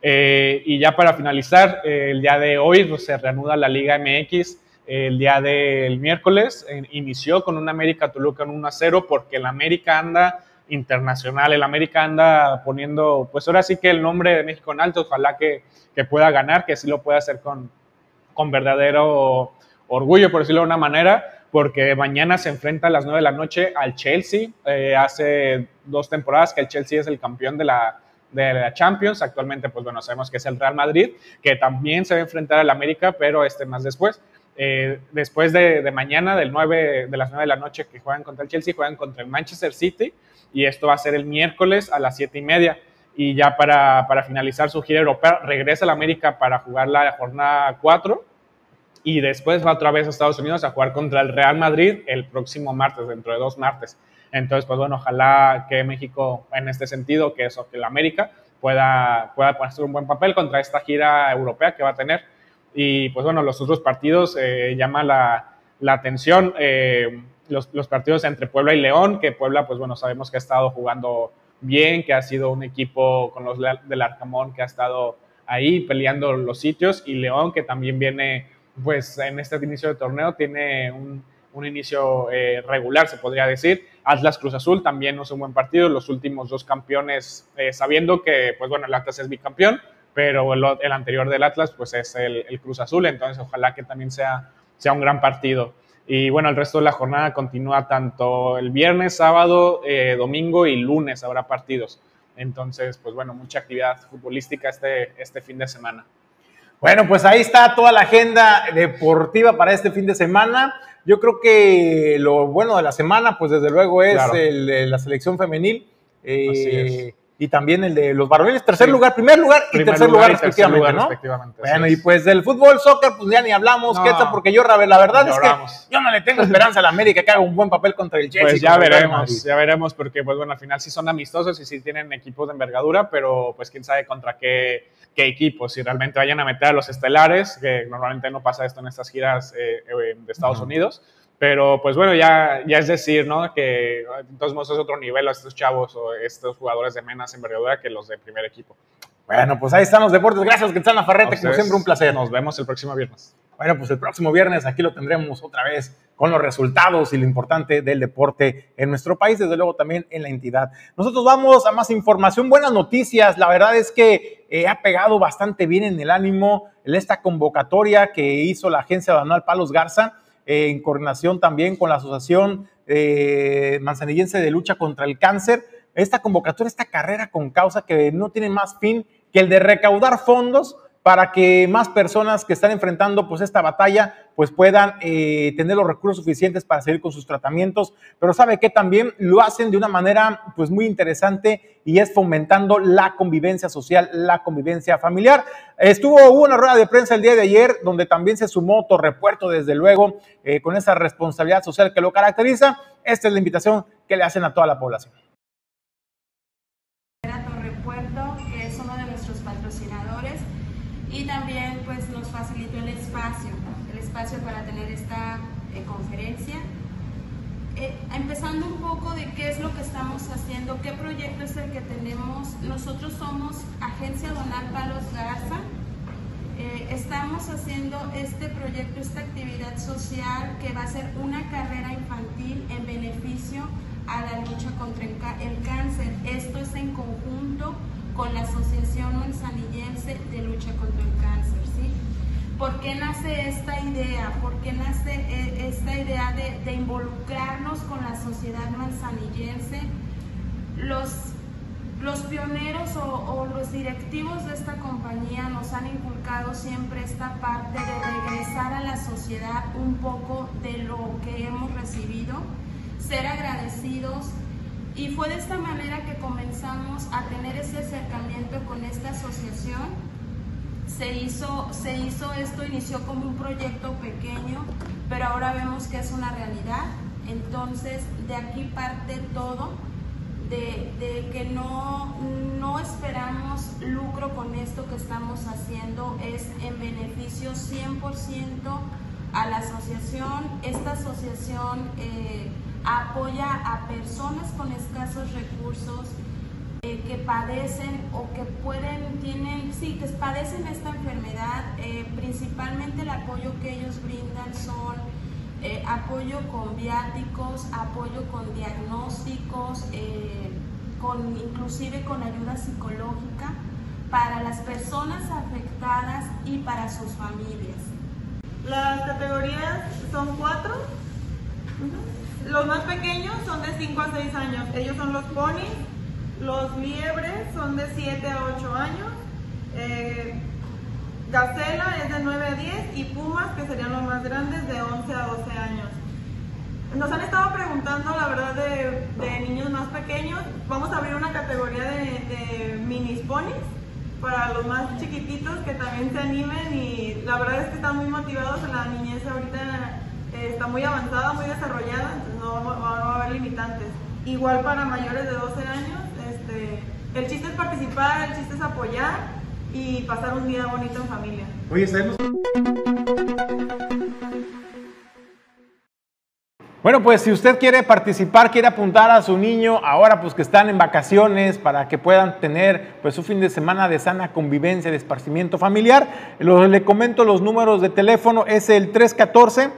Eh, y ya para finalizar, eh, el día de hoy pues, se reanuda la Liga M X. Eh, el día del miércoles eh, inició con un América Toluca en uno a cero porque el América anda internacional. El América anda poniendo, pues ahora sí que el nombre de México en alto, ojalá que, que pueda ganar, que sí lo pueda hacer con, con verdadero orgullo, por decirlo de una manera, porque mañana se enfrenta a las nueve de la noche al Chelsea. Eh, hace dos temporadas que el Chelsea es el campeón de la, de la Champions. Actualmente, pues bueno, sabemos que es el Real Madrid, que también se va a enfrentar al América, pero este más después. Eh, después de, de mañana, del nueve, de las nueve de la noche que juegan contra el Chelsea, juegan contra el Manchester City, y esto va a ser el miércoles a las siete y media. Y ya para, para finalizar su gira europea, regresa al América para jugar la jornada cuatro, y después va otra vez a Estados Unidos a jugar contra el Real Madrid el próximo martes, dentro de dos martes. Entonces, pues bueno, ojalá que México, en este sentido, que eso, que el América pueda, pueda hacer un buen papel contra esta gira europea que va a tener. Y pues bueno, los otros partidos eh, llama la, la atención, eh, los, los partidos entre Puebla y León, que Puebla, pues bueno, sabemos que ha estado jugando bien, que ha sido un equipo con los del Arcamón que ha estado ahí peleando los sitios, y León, que también viene, pues en este inicio de torneo tiene un, un inicio eh, regular, se podría decir. Atlas Cruz Azul también no es un buen partido, los últimos dos campeones, eh, sabiendo que, pues bueno, el Atlas es bicampeón, pero el, el anterior del Atlas pues es el, el Cruz Azul, entonces ojalá que también sea, sea un gran partido. Y bueno, el resto de la jornada continúa tanto el viernes, sábado, eh, domingo y lunes habrá partidos. Entonces, pues bueno, mucha actividad futbolística este, este fin de semana. Bueno, pues ahí está toda la agenda deportiva para este fin de semana. Yo creo que lo bueno de la semana, pues desde luego es claro. el de la selección femenil. Eh, Así es. Y también el de los varoniles, tercer sí. lugar, primer lugar y primer tercer lugar, lugar y respectivamente, tercer lugar, ¿no? respectivamente, bueno, sí. Y pues del fútbol, soccer, pues ya ni hablamos, no, ¿qué está? Porque yo, la verdad es que yo no le tengo esperanza a la América que haga un buen papel contra el Chelsea. Pues ya veremos, ya veremos, porque pues bueno, al final sí son amistosos y sí tienen equipos de envergadura, pero pues quién sabe contra qué, qué equipos, si realmente vayan a meter a los estelares, que normalmente no pasa esto en estas giras eh, de Estados uh -huh. Unidos. Pero, pues bueno, ya, ya es decir, ¿no? Que entonces es otro nivel a estos chavos o estos jugadores de menos envergadura que los de primer equipo. Bueno, pues ahí están los deportes. Gracias, Quetzal Nafarrete, como siempre un placer. Nos vemos el próximo viernes. Bueno, pues el próximo viernes aquí lo tendremos otra vez con los resultados y lo importante del deporte en nuestro país, desde luego también en la entidad. Nosotros vamos a más información, buenas noticias. La verdad es que eh, ha pegado bastante bien en el ánimo esta convocatoria que hizo la agencia aduanal Palos Garza, en coordinación también con la Asociación eh, Manzanillense de Lucha contra el Cáncer. Esta convocatoria, esta carrera con causa que no tiene más fin que el de recaudar fondos para que más personas que están enfrentando pues esta batalla pues puedan eh, tener los recursos suficientes para seguir con sus tratamientos, pero sabe que también lo hacen de una manera pues muy interesante y es fomentando la convivencia social, la convivencia familiar. Estuvo hubo una rueda de prensa el día de ayer donde también se sumó Torre Puerto, desde luego, eh, con esa responsabilidad social que lo caracteriza. Esta es la invitación que le hacen a toda la población. Torre Puerto, que es uno de nuestros patrocinadores, y también pues nos facilitó el espacio, el espacio para tener esta eh, conferencia. Eh, empezando un poco de qué es lo que estamos haciendo, qué proyecto es el que tenemos. Nosotros somos Agencia Aduanal Palos Garza, eh, estamos haciendo este proyecto, esta actividad social que va a ser una carrera infantil en beneficio a la lucha contra el cáncer. Esto es en conjunto con la Asociación Manzanillense de Lucha contra el Cáncer, ¿sí? ¿Por qué nace esta idea? ¿Por qué nace esta idea de, de involucrarnos con la sociedad manzanillense? Los, los pioneros o, o los directivos de esta compañía nos han inculcado siempre esta parte de regresar a la sociedad un poco de lo que hemos recibido, ser agradecidos. Y fue de esta manera que comenzamos a tener ese acercamiento con esta asociación. Se hizo, se hizo esto, inició como un proyecto pequeño, pero ahora vemos que es una realidad. Entonces, de aquí parte todo, de, de que no, no esperamos lucro con esto que estamos haciendo, es en beneficio cien por ciento a la asociación. Esta asociación... Eh, apoya a personas con escasos recursos eh, que padecen o que pueden, tienen, sí, que padecen esta enfermedad. Eh, principalmente el apoyo que ellos brindan son eh, apoyo con viáticos, apoyo con diagnósticos, eh, con, inclusive con ayuda psicológica para las personas afectadas y para sus familias. Las categorías son cuatro. Uh-huh. Los más pequeños son de cinco a seis años, ellos son los ponis. Los liebres son de siete a ocho años, eh, gacela es de nueve a diez y pumas, que serían los más grandes, de once a doce años. Nos han estado preguntando, la verdad, de, de niños más pequeños. Vamos a abrir una categoría de, de minis ponis para los más chiquititos, que también se animen, y la verdad es que están muy motivados. La niñez ahorita eh, está muy avanzada, muy desarrollada, entonces no, no va a haber limitantes. Igual para mayores de doce años. Este, el chiste es participar, el chiste es apoyar y pasar un día bonito en familia. Oye, sabemos... Bueno, pues si usted quiere participar, quiere apuntar a su niño, ahora pues que están en vacaciones, para que puedan tener pues un fin de semana de sana convivencia, de esparcimiento familiar, los, le comento los números de teléfono, es el tres uno cuatro,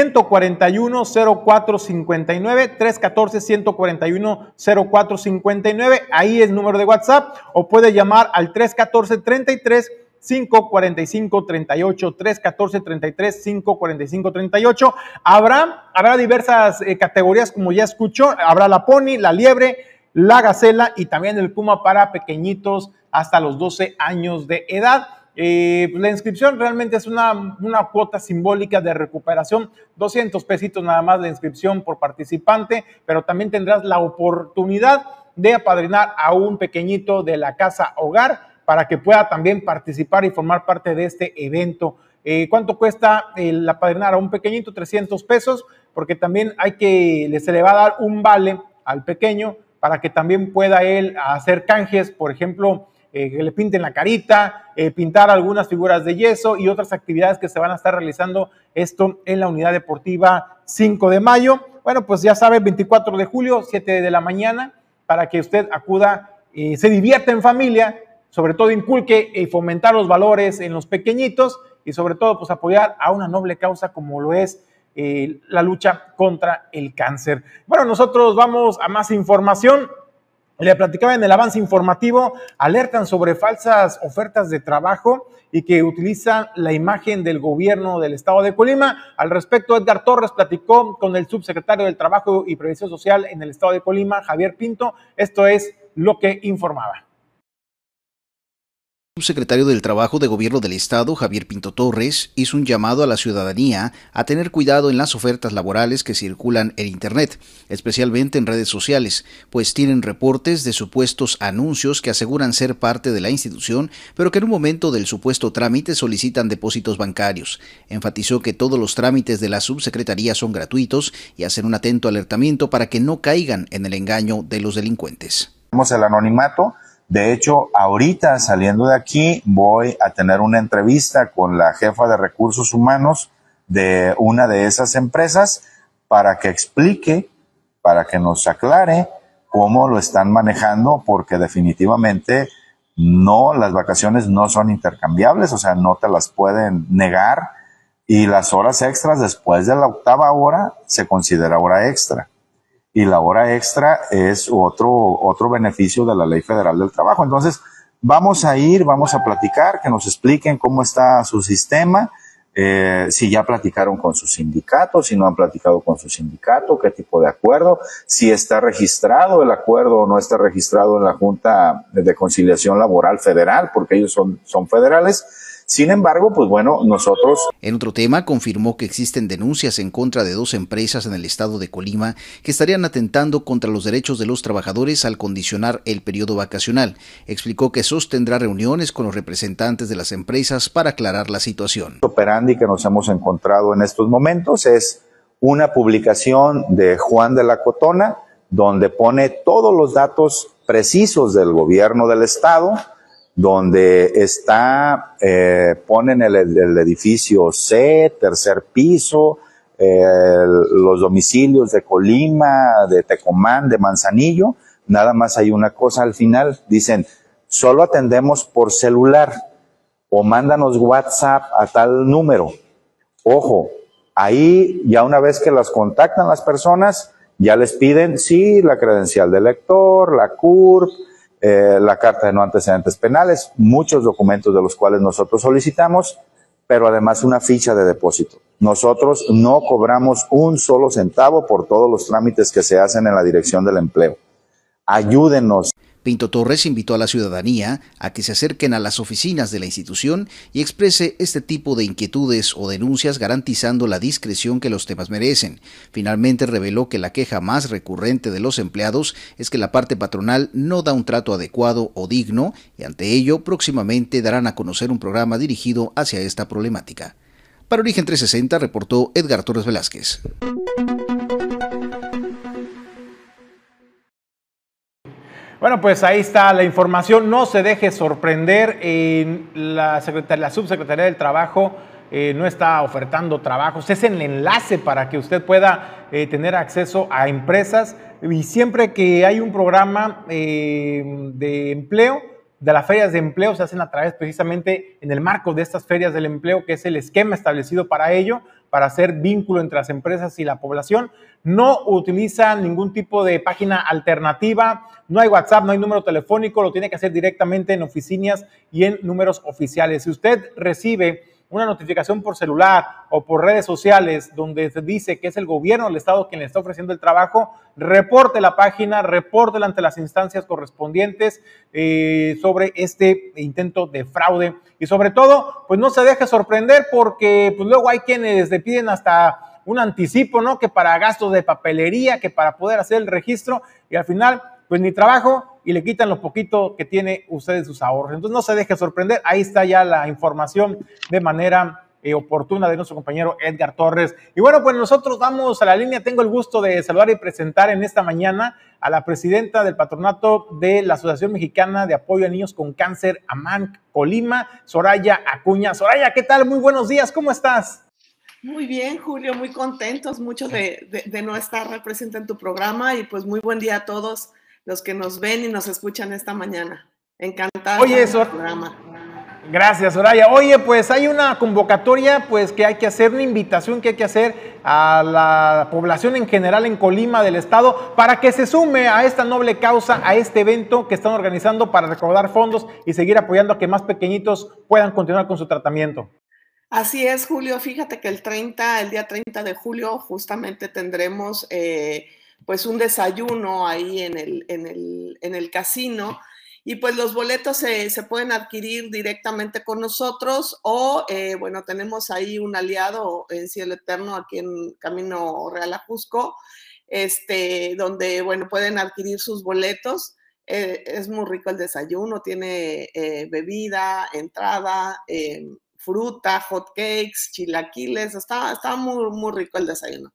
uno cuatro uno, cero cuatro cinco nueve, tres uno cuatro, uno cuatro uno, cero cuatro cinco nueve, ahí es número de WhatsApp, o puede llamar al tres uno cuatro, treinta y tres, cinco cuarenta y cinco, treinta y ocho, tres uno cuatro, treinta y tres, cinco cuarenta y cinco, treinta y ocho. Habrá, habrá diversas eh, categorías, como ya escuchó. Habrá la pony, la liebre, la gacela y también el puma para pequeñitos hasta los doce años de edad. Eh, la inscripción realmente es una, una cuota simbólica de recuperación, doscientos pesitos nada más la inscripción por participante, pero también tendrás la oportunidad de apadrinar a un pequeñito de la casa hogar para que pueda también participar y formar parte de este evento. Eh, ¿Cuánto cuesta el apadrinar a un pequeñito? trescientos pesos, porque también hay que, se le va a dar un vale al pequeño para que también pueda él hacer canjes, por ejemplo, Eh, que le pinten la carita, eh, pintar algunas figuras de yeso y otras actividades que se van a estar realizando esto en la unidad deportiva cinco de mayo. Bueno, pues ya sabe, veinticuatro de julio, siete de la mañana, para que usted acuda, eh, se divierta en familia, sobre todo inculque y eh, fomentar los valores en los pequeñitos y sobre todo pues apoyar a una noble causa como lo es eh, la lucha contra el cáncer. Bueno, nosotros vamos a más información. Le platicaba en el avance informativo, alertan sobre falsas ofertas de trabajo y que utilizan la imagen del gobierno del estado de Colima. Al respecto, Edgar Torres platicó con el subsecretario del Trabajo y Previsión Social en el estado de Colima, Javier Pinto. Esto es lo que informaba. El subsecretario del Trabajo de Gobierno del Estado, Javier Pinto Torres, hizo un llamado a la ciudadanía a tener cuidado en las ofertas laborales que circulan en Internet, especialmente en redes sociales, pues tienen reportes de supuestos anuncios que aseguran ser parte de la institución, pero que en un momento del supuesto trámite solicitan depósitos bancarios. Enfatizó que todos los trámites de la subsecretaría son gratuitos y hacen un atento alertamiento para que no caigan en el engaño de los delincuentes. Vamos al anonimato. De hecho, ahorita saliendo de aquí voy a tener una entrevista con la jefa de recursos humanos de una de esas empresas para que explique, para que nos aclare cómo lo están manejando, porque definitivamente no, las vacaciones no son intercambiables, o sea, no te las pueden negar, y las horas extras después de la octava hora se considera hora extra. Y la hora extra es otro, otro beneficio de la Ley Federal del Trabajo. Entonces, vamos a ir, vamos a platicar, que nos expliquen cómo está su sistema, eh, si ya platicaron con su sindicato, si no han platicado con su sindicato, qué tipo de acuerdo, si está registrado el acuerdo o no está registrado en la Junta de Conciliación Laboral Federal, porque ellos son, son federales. Sin embargo, pues bueno, nosotros... En otro tema, confirmó que existen denuncias en contra de dos empresas en el estado de Colima que estarían atentando contra los derechos de los trabajadores al condicionar el periodo vacacional. Explicó que sostendrá reuniones con los representantes de las empresas para aclarar la situación. El operandi que nos hemos encontrado en estos momentos es una publicación de Juan de la Cotona, donde pone todos los datos precisos del gobierno del estado, donde está, eh, ponen el, el edificio C, tercer piso, eh, los domicilios de Colima, de Tecomán, de Manzanillo. Nada más hay una cosa al final, dicen, solo atendemos por celular o mándanos WhatsApp a tal número. Ojo, ahí ya una vez que las contactan las personas, Ya les piden, sí, la credencial de lector, la C U R P, eh, la carta de no antecedentes penales, muchos documentos de los cuales nosotros solicitamos, pero además una ficha de depósito. Nosotros no cobramos un solo centavo por todos los trámites que se hacen en la Dirección del Empleo. Ayúdenos. Pinto Torres invitó a la ciudadanía a que se acerquen a las oficinas de la institución y exprese este tipo de inquietudes o denuncias, garantizando la discreción que los temas merecen. Finalmente reveló que la queja más recurrente de los empleados es que la parte patronal no da un trato adecuado o digno, y ante ello próximamente darán a conocer un programa dirigido hacia esta problemática. Para Origen trescientos sesenta reportó Edgar Torres Velázquez. Bueno, pues ahí está la información. No se deje sorprender. Eh, la, la Subsecretaría del Trabajo eh, no está ofertando trabajos. Es el enlace para que usted pueda eh, tener acceso a empresas. Y siempre que hay un programa eh, de empleo, de las ferias de empleo, se hacen a través precisamente en el marco de estas ferias del empleo, que es el esquema establecido para ello, para hacer vínculo entre las empresas y la población. No utilizan ningún tipo de página alternativa, no hay WhatsApp, no hay número telefónico, lo tiene que hacer directamente en oficinas y en números oficiales. Si usted recibe una notificación por celular o por redes sociales donde se dice que es el gobierno del estado quien le está ofreciendo el trabajo, reporte la página, reporte ante las instancias correspondientes eh, sobre este intento de fraude. Y sobre todo, pues no se deje sorprender, porque pues luego hay quienes le piden hasta un anticipo, ¿no? Que para gastos de papelería, que para poder hacer el registro, y al final pues ni trabajo, y le quitan lo poquito que tiene usted de sus ahorros. Entonces no se deje sorprender, ahí está ya la información de manera eh, oportuna de nuestro compañero Edgar Torres. Y bueno, pues nosotros vamos a la línea. Tengo el gusto de saludar y presentar en esta mañana a la presidenta del patronato de la Asociación Mexicana de Apoyo a Niños con Cáncer, AMAN, Colima, Soraya Acuña. Soraya, ¿qué tal? Muy buenos días, ¿cómo estás? Muy bien, Julio, muy contentos, mucho de, de, de no estar presente en tu programa, y pues muy buen día a todos los que nos ven y nos escuchan esta mañana. Encantada. Oye, Sor... programa. Gracias, Soraya. Oye, pues hay una convocatoria, pues que hay que hacer, una invitación que hay que hacer a la población en general en Colima del estado para que se sume a esta noble causa, a este evento que están organizando para recaudar fondos y seguir apoyando a que más pequeñitos puedan continuar con su tratamiento. Así es, Julio. Fíjate que el treinta, el día treinta de julio, justamente tendremos... Eh, pues un desayuno ahí en el, en el, en el casino, y pues los boletos se, se pueden adquirir directamente con nosotros, o eh, bueno, tenemos ahí un aliado en Cielo Eterno, aquí en Camino Real a Cusco, este, donde bueno, pueden adquirir sus boletos. Eh, es muy rico el desayuno, tiene eh, bebida, entrada, eh, fruta, hot cakes, chilaquiles, está, está muy, muy rico el desayuno.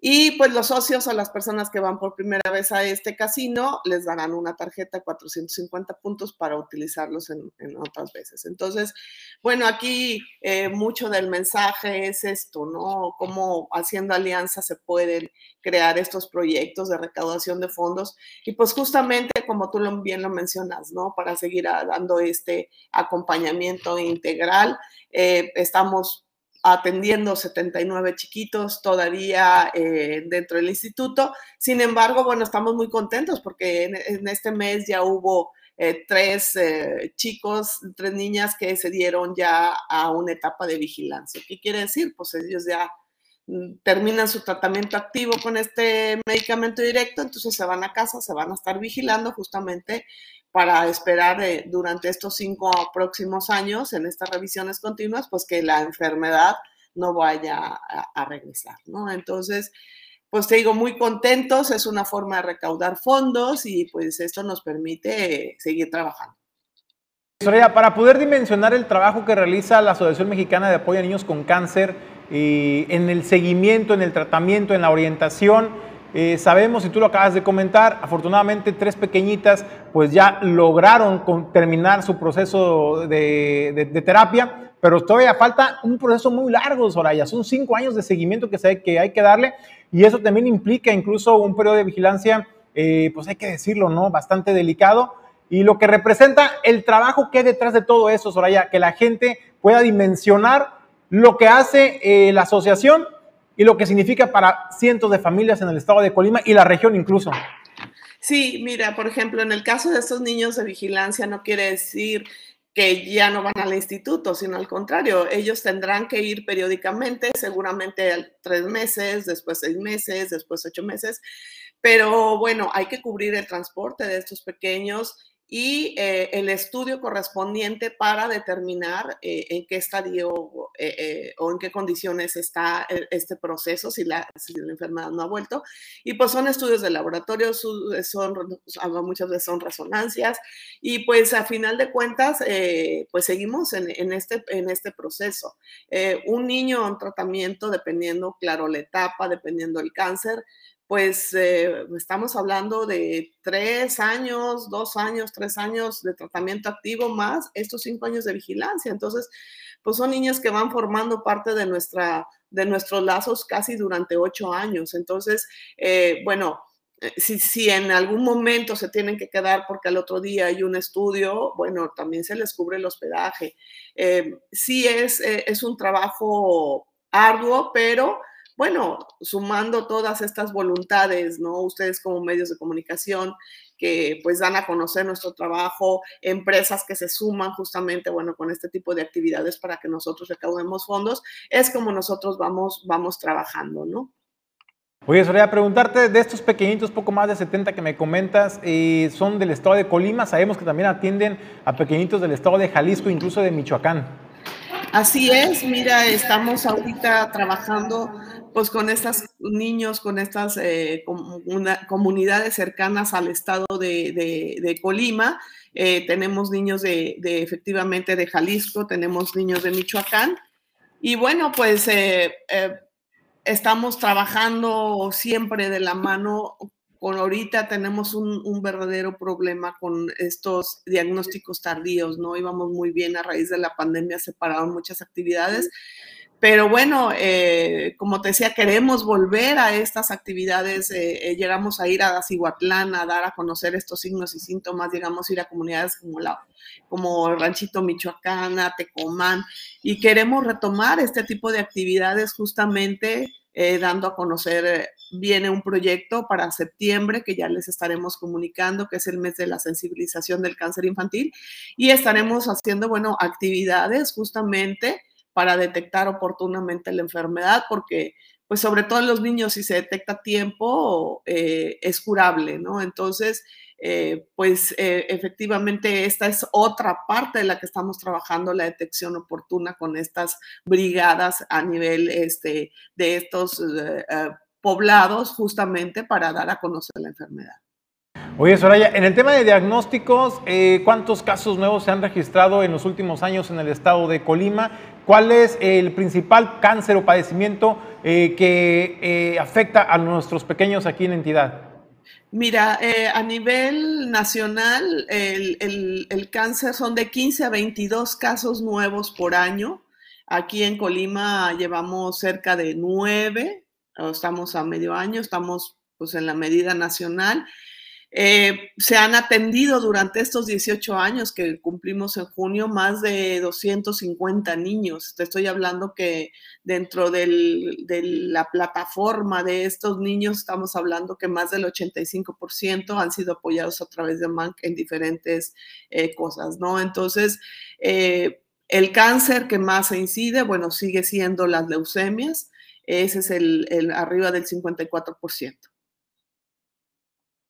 Y pues los socios o las personas que van por primera vez a este casino les darán una tarjeta de cuatrocientos cincuenta puntos para utilizarlos en, en otras veces. Entonces, bueno, aquí eh, mucho del mensaje es esto, ¿no? Cómo haciendo alianzas se pueden crear estos proyectos de recaudación de fondos, y pues justamente como tú bien lo mencionas, ¿no? Para seguir dando este acompañamiento integral, eh, estamos atendiendo setenta y nueve chiquitos todavía eh, dentro del instituto. Sin embargo, bueno, estamos muy contentos porque en, en este mes ya hubo eh, tres eh, chicos, tres niñas que se dieron ya a una etapa de vigilancia. ¿Qué quiere decir? Pues ellos ya terminan su tratamiento activo con este medicamento directo, entonces se van a casa, se van a estar vigilando justamente para esperar eh, durante estos cinco próximos años, en estas revisiones continuas, pues que la enfermedad no vaya a, a regresar, ¿no? Entonces, pues te digo, muy contentos, es una forma de recaudar fondos y pues esto nos permite eh, seguir trabajando. Soraya, para poder dimensionar el trabajo que realiza la Asociación Mexicana de Apoyo a Niños con Cáncer, y en el seguimiento, en el tratamiento, en la orientación, eh, sabemos, y tú lo acabas de comentar, afortunadamente tres pequeñitas pues ya lograron con, terminar su proceso de, de, de terapia, pero todavía falta un proceso muy largo, Soraya, son cinco años de seguimiento que, se, que hay que darle, y eso también implica incluso un periodo de vigilancia, eh, pues hay que decirlo, ¿no? Bastante delicado, y lo que representa el trabajo que hay detrás de todo eso, Soraya, que la gente pueda dimensionar lo que hace eh, la asociación y lo que significa para cientos de familias en el estado de Colima y la región incluso. Sí, mira, por ejemplo, en el caso de estos niños de vigilancia no quiere decir que ya no van al instituto, sino al contrario, ellos tendrán que ir periódicamente, seguramente tres meses, después seis meses, después ocho meses, pero bueno, hay que cubrir el transporte de estos pequeños y eh, el estudio correspondiente para determinar eh, en qué estadio eh, eh, o en qué condiciones está este proceso, si la, si la enfermedad no ha vuelto. Y pues son estudios de laboratorio, son, son, muchas veces son resonancias, y pues a final de cuentas, eh, pues seguimos en, en, este, en este proceso. Eh, un niño en tratamiento, dependiendo, claro, la etapa, dependiendo el cáncer, pues eh, estamos hablando de tres años, dos años, tres años de tratamiento activo más estos cinco años de vigilancia. Entonces, pues son niños que van formando parte de, nuestra, de nuestros lazos casi durante ocho años. Entonces, eh, bueno, si, si en algún momento se tienen que quedar porque al otro día hay un estudio, bueno, también se les cubre el hospedaje. Eh, sí es, eh, es un trabajo arduo, pero... bueno, sumando todas estas voluntades, ¿no? Ustedes como medios de comunicación que pues dan a conocer nuestro trabajo, empresas que se suman justamente, bueno, con este tipo de actividades para que nosotros recaudemos fondos, es como nosotros vamos, vamos trabajando, ¿no? Oye, Soraya, preguntarte de estos pequeñitos, poco más de setenta que me comentas, eh, son del estado de Colima, sabemos que también atienden a pequeñitos del estado de Jalisco, incluso de Michoacán. Así es, mira, estamos ahorita trabajando pues con estos niños, con estas eh, com una, comunidades cercanas al estado de, de, de Colima. Eh, tenemos niños de, de efectivamente de Jalisco, tenemos niños de Michoacán y bueno, pues eh, eh, estamos trabajando siempre de la mano. Por ahorita tenemos un, un verdadero problema con estos diagnósticos tardíos, ¿no? Íbamos muy bien a raíz de la pandemia, se pararon muchas actividades, pero bueno, eh, como te decía, queremos volver a estas actividades, eh, eh, llegamos a ir a Cihuatlán a dar a conocer estos signos y síntomas, llegamos a ir a comunidades como, la, como Ranchito Michoacana, Tecomán, y queremos retomar este tipo de actividades justamente eh, dando a conocer... Eh, viene un proyecto para septiembre que ya les estaremos comunicando, que es el mes de la sensibilización del cáncer infantil, y estaremos haciendo, bueno, actividades justamente para detectar oportunamente la enfermedad, porque pues sobre todo en los niños, si se detecta a tiempo, eh, es curable, ¿no? Entonces, eh, pues eh, efectivamente esta es otra parte de la que estamos trabajando, la detección oportuna con estas brigadas a nivel este, de estos... Eh, eh, poblados justamente para dar a conocer la enfermedad. Oye, Soraya, en el tema de diagnósticos, eh, ¿cuántos casos nuevos se han registrado en los últimos años en el estado de Colima? ¿Cuál es el principal cáncer o padecimiento eh, que eh, afecta a nuestros pequeños aquí en la entidad? Mira, eh, a nivel nacional, el, el, el cáncer son de quince a veintidós casos nuevos por año. Aquí en Colima llevamos cerca de nueve. Estamos a medio año, estamos pues en la medida nacional. Eh, se han atendido durante estos dieciocho años que cumplimos en junio más de doscientos cincuenta niños. Te estoy hablando que dentro del, de la plataforma de estos niños estamos hablando que más del ochenta y cinco por ciento han sido apoyados a través de AMAN en diferentes eh, cosas, ¿no? Entonces, eh, el cáncer que más se incide, bueno, sigue siendo las leucemias. Ese es el, el arriba del cincuenta y cuatro por ciento.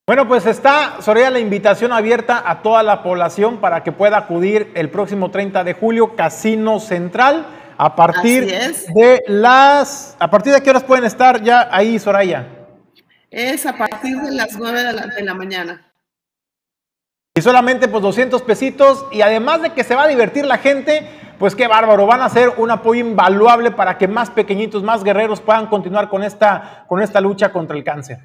Bueno, pues está, Soraya, la invitación abierta a toda la población para que pueda acudir el próximo treinta de julio, Casino Central, a partir de las... ¿A partir de qué horas pueden estar ya ahí, Soraya? Es a partir de las nueve de la, de la mañana. Y solamente pues doscientos pesitos, y además de que se va a divertir la gente, pues qué bárbaro, van a ser un apoyo invaluable para que más pequeñitos, más guerreros puedan continuar con esta, con esta lucha contra el cáncer.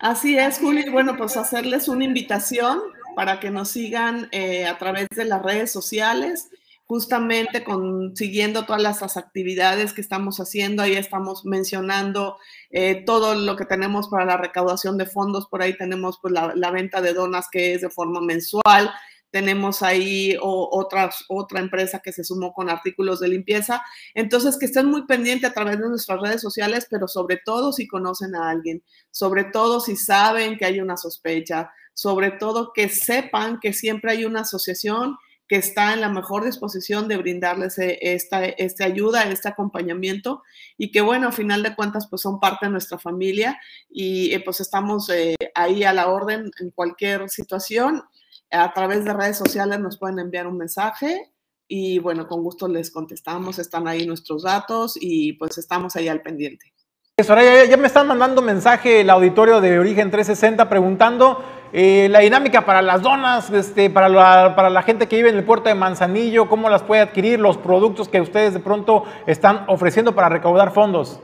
Así es, Julio, y bueno, pues hacerles una invitación para que nos sigan eh, a través de las redes sociales, justamente con, siguiendo todas las actividades que estamos haciendo. Ahí estamos mencionando eh, todo lo que tenemos para la recaudación de fondos, por ahí tenemos pues, la, la venta de donas que es de forma mensual, tenemos ahí o, otra, otra empresa que se sumó con artículos de limpieza. Entonces, que estén muy pendientes a través de nuestras redes sociales, pero sobre todo si conocen a alguien, sobre todo si saben que hay una sospecha, sobre todo que sepan que siempre hay una asociación que está en la mejor disposición de brindarles esta, esta ayuda, este acompañamiento, y que, bueno, a final de cuentas, pues son parte de nuestra familia y eh, pues estamos eh, ahí a la orden en cualquier situación. A través de redes sociales nos pueden enviar un mensaje y, bueno, con gusto les contestamos, están ahí nuestros datos y, pues, estamos ahí al pendiente. Soraya, ya me están mandando mensaje el auditorio de Origen trescientos sesenta preguntando Eh, la dinámica para las donas, este, para, la, para la gente que vive en el puerto de Manzanillo, cómo las puede adquirir, los productos que ustedes de pronto están ofreciendo para recaudar fondos.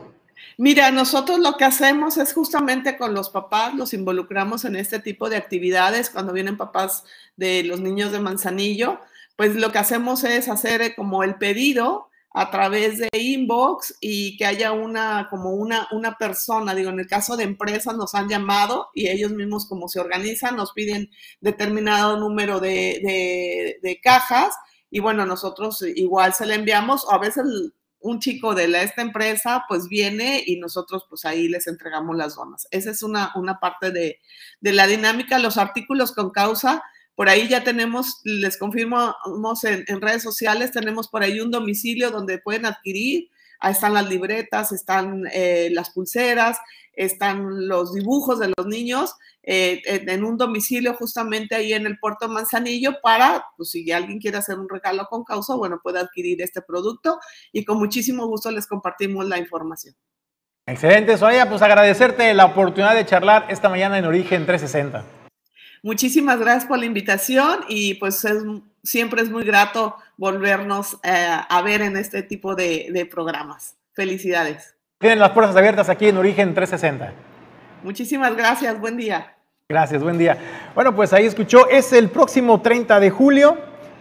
Mira, nosotros lo que hacemos es justamente con los papás, los involucramos en este tipo de actividades cuando vienen papás de los niños de Manzanillo, pues lo que hacemos es hacer como el pedido a través de inbox y que haya una, como una, una persona, digo, en el caso de empresas nos han llamado y ellos mismos como se organizan, nos piden determinado número de, de, de cajas y bueno, nosotros igual se le enviamos o a veces un chico de la, esta empresa pues viene y nosotros pues ahí les entregamos las donas. Esa es una, una parte de, de la dinámica, los artículos con causa. Por ahí ya tenemos, les confirmamos en, en redes sociales, tenemos por ahí un domicilio donde pueden adquirir. Ahí están las libretas, están eh, las pulseras, están los dibujos de los niños eh, en un domicilio justamente ahí en el puerto Manzanillo para, pues, si alguien quiere hacer un regalo con causa, bueno, puede adquirir este producto y con muchísimo gusto les compartimos la información. Excelente, Soraya, pues agradecerte la oportunidad de charlar esta mañana en Origen trescientos sesenta. Muchísimas gracias por la invitación y pues es, siempre es muy grato volvernos eh, a ver en este tipo de, de programas. Felicidades. Tienen las puertas abiertas aquí en Origen trescientos sesenta. Muchísimas gracias, buen día. Gracias, buen día. Bueno, pues ahí escuchó, es el próximo treinta de julio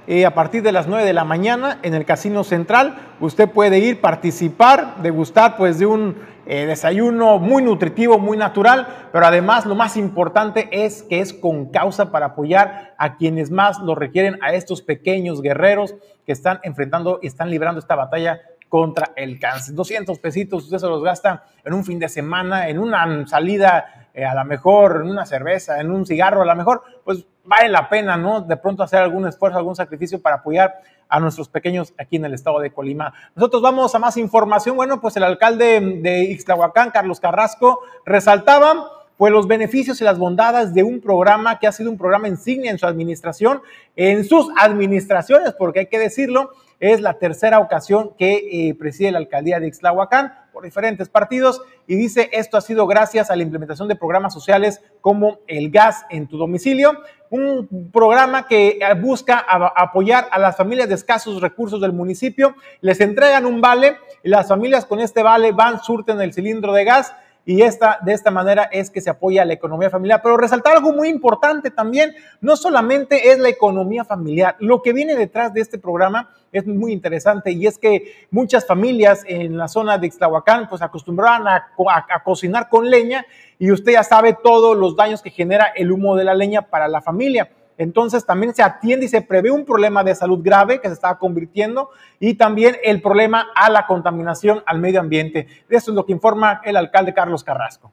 eh, a partir de las nueve de la mañana en el Casino Central. Usted puede ir, participar, degustar pues de un Eh, desayuno muy nutritivo, muy natural, pero además lo más importante es que es con causa para apoyar a quienes más lo requieren, a estos pequeños guerreros que están enfrentando y están librando esta batalla contra el cáncer. doscientos pesitos, usted se los gasta en un fin de semana, en una salida, eh, a lo mejor en una cerveza, en un cigarro, a lo mejor, pues vale la pena, ¿no? De pronto hacer algún esfuerzo, algún sacrificio para apoyar a nuestros pequeños aquí en el estado de Colima. Nosotros vamos a más información. Bueno, pues el alcalde de Ixtlahuacán, Carlos Carrasco, resaltaba pues los beneficios y las bondades de un programa que ha sido un programa insignia en su administración, en sus administraciones, porque hay que decirlo, es la tercera ocasión que eh, preside la alcaldía de Ixtlahuacán por diferentes partidos y dice esto ha sido gracias a la implementación de programas sociales como el gas en tu domicilio, un programa que busca apoyar a las familias de escasos recursos del municipio, les entregan un vale y las familias con este vale van, surten el cilindro de gas y esta, de esta manera es que se apoya la economía familiar. Pero resaltar algo muy importante también, no solamente es la economía familiar, lo que viene detrás de este programa es muy interesante y es que muchas familias en la zona de Ixtlahuacán pues acostumbraban a, a, a cocinar con leña y usted ya sabe todos los daños que genera el humo de la leña para la familia. Entonces también se atiende y se prevé un problema de salud grave que se estaba convirtiendo y también el problema a la contaminación al medio ambiente. Eso es lo que informa el alcalde Carlos Carrasco.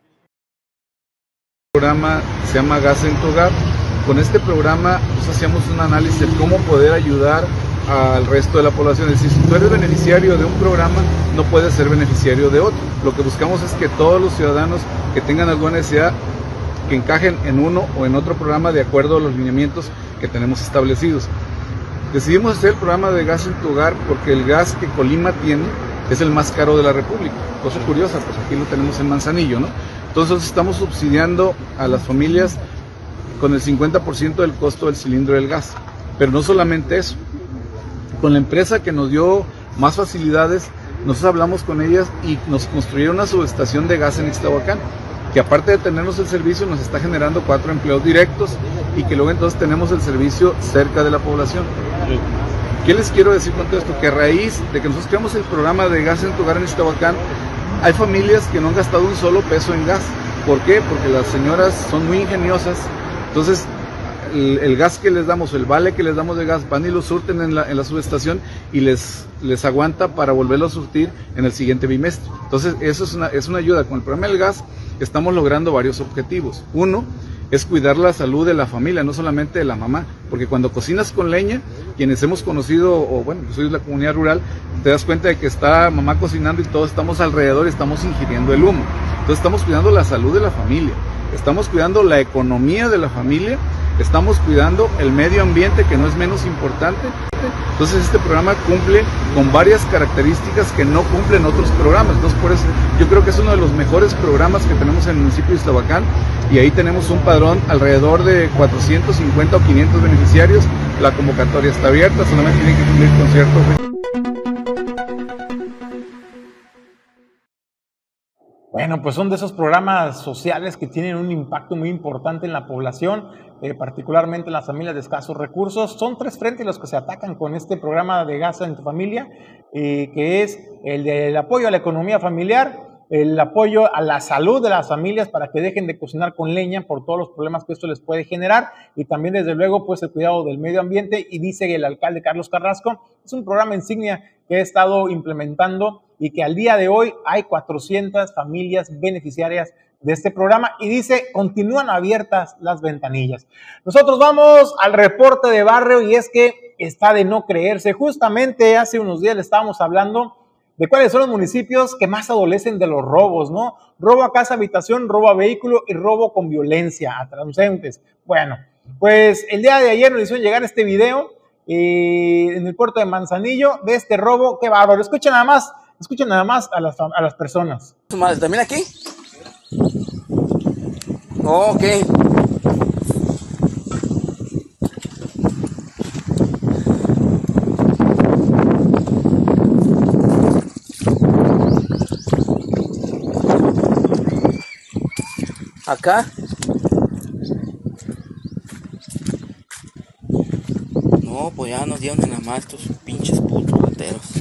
El programa se llama Gas en tu Hogar. Con este programa pues, hacíamos un análisis de cómo poder ayudar al resto de la población. Es decir, si tú eres beneficiario de un programa, no puedes ser beneficiario de otro. Lo que buscamos es que todos los ciudadanos que tengan alguna necesidad que encajen en uno o en otro programa de acuerdo a los lineamientos que tenemos establecidos. Decidimos hacer el programa de gas en tu hogar porque el gas que Colima tiene es el más caro de la República. Cosa curiosa, pues aquí lo tenemos en Manzanillo, ¿no? Entonces estamos subsidiando a las familias con el cincuenta por ciento del costo del cilindro del gas. Pero no solamente eso. Con la empresa que nos dio más facilidades, nosotros hablamos con ellas y nos construyeron una subestación de gas en Ixtlahuacán, que aparte de tenernos el servicio nos está generando cuatro empleos directos y que luego entonces tenemos el servicio cerca de la población. ¿Qué les quiero decir con todo esto? Que a raíz de que nosotros creamos el programa de gas en tu hogar en Ixtlahuacán, hay familias que no han gastado un solo peso en gas. ¿Por qué? Porque las señoras son muy ingeniosas, entonces el, el gas que les damos, el vale que les damos de gas, van y lo surten en la, en la subestación y les, les aguanta para volverlo a surtir en el siguiente bimestre. Entonces eso es una, es una ayuda. Con el programa del gas estamos logrando varios objetivos. Uno es cuidar la salud de la familia, no solamente de la mamá, porque cuando cocinas con leña, quienes hemos conocido, o bueno, yo soy de la comunidad rural, te das cuenta de que está mamá cocinando y todos estamos alrededor y estamos ingiriendo el humo. Entonces estamos cuidando la salud de la familia, estamos cuidando la economía de la familia, estamos cuidando el medio ambiente, que no es menos importante. Entonces este programa cumple con varias características que no cumplen otros programas. Entonces por eso yo creo que es uno de los mejores programas que tenemos en el municipio de Ixtlahuacán, y ahí tenemos un padrón alrededor de cuatrocientos cincuenta o quinientos beneficiarios. La convocatoria está abierta, solamente tienen que cumplir con ciertos... Bueno, pues son de esos programas sociales que tienen un impacto muy importante en la población, eh, particularmente en las familias de escasos recursos. Son tres frentes los que se atacan con este programa de Gas en tu Familia, eh, que es el del apoyo a la economía familiar, el apoyo a la salud de las familias para que dejen de cocinar con leña por todos los problemas que esto les puede generar, y también desde luego pues el cuidado del medio ambiente. Y dice el alcalde Carlos Carrasco, es un programa insignia que he estado implementando y que al día de hoy hay cuatrocientas familias beneficiarias de este programa, y dice, continúan abiertas las ventanillas. Nosotros vamos al reporte de barrio, y es que está de no creerse. Justamente hace unos días le estábamos hablando de cuáles son los municipios que más adolecen de los robos, ¿no? Robo a casa, habitación, robo a vehículo y robo con violencia a transeúntes. Bueno, pues el día de ayer nos hicieron llegar este video eh, en el puerto de Manzanillo de este robo. ¡Qué bárbaro! Escuchen nada más, escuchen nada más a las, a las personas. ¿Su madre también aquí? Oh, ok. Acá. No, pues ya nos dieron en la mano estos pinches putos bateros.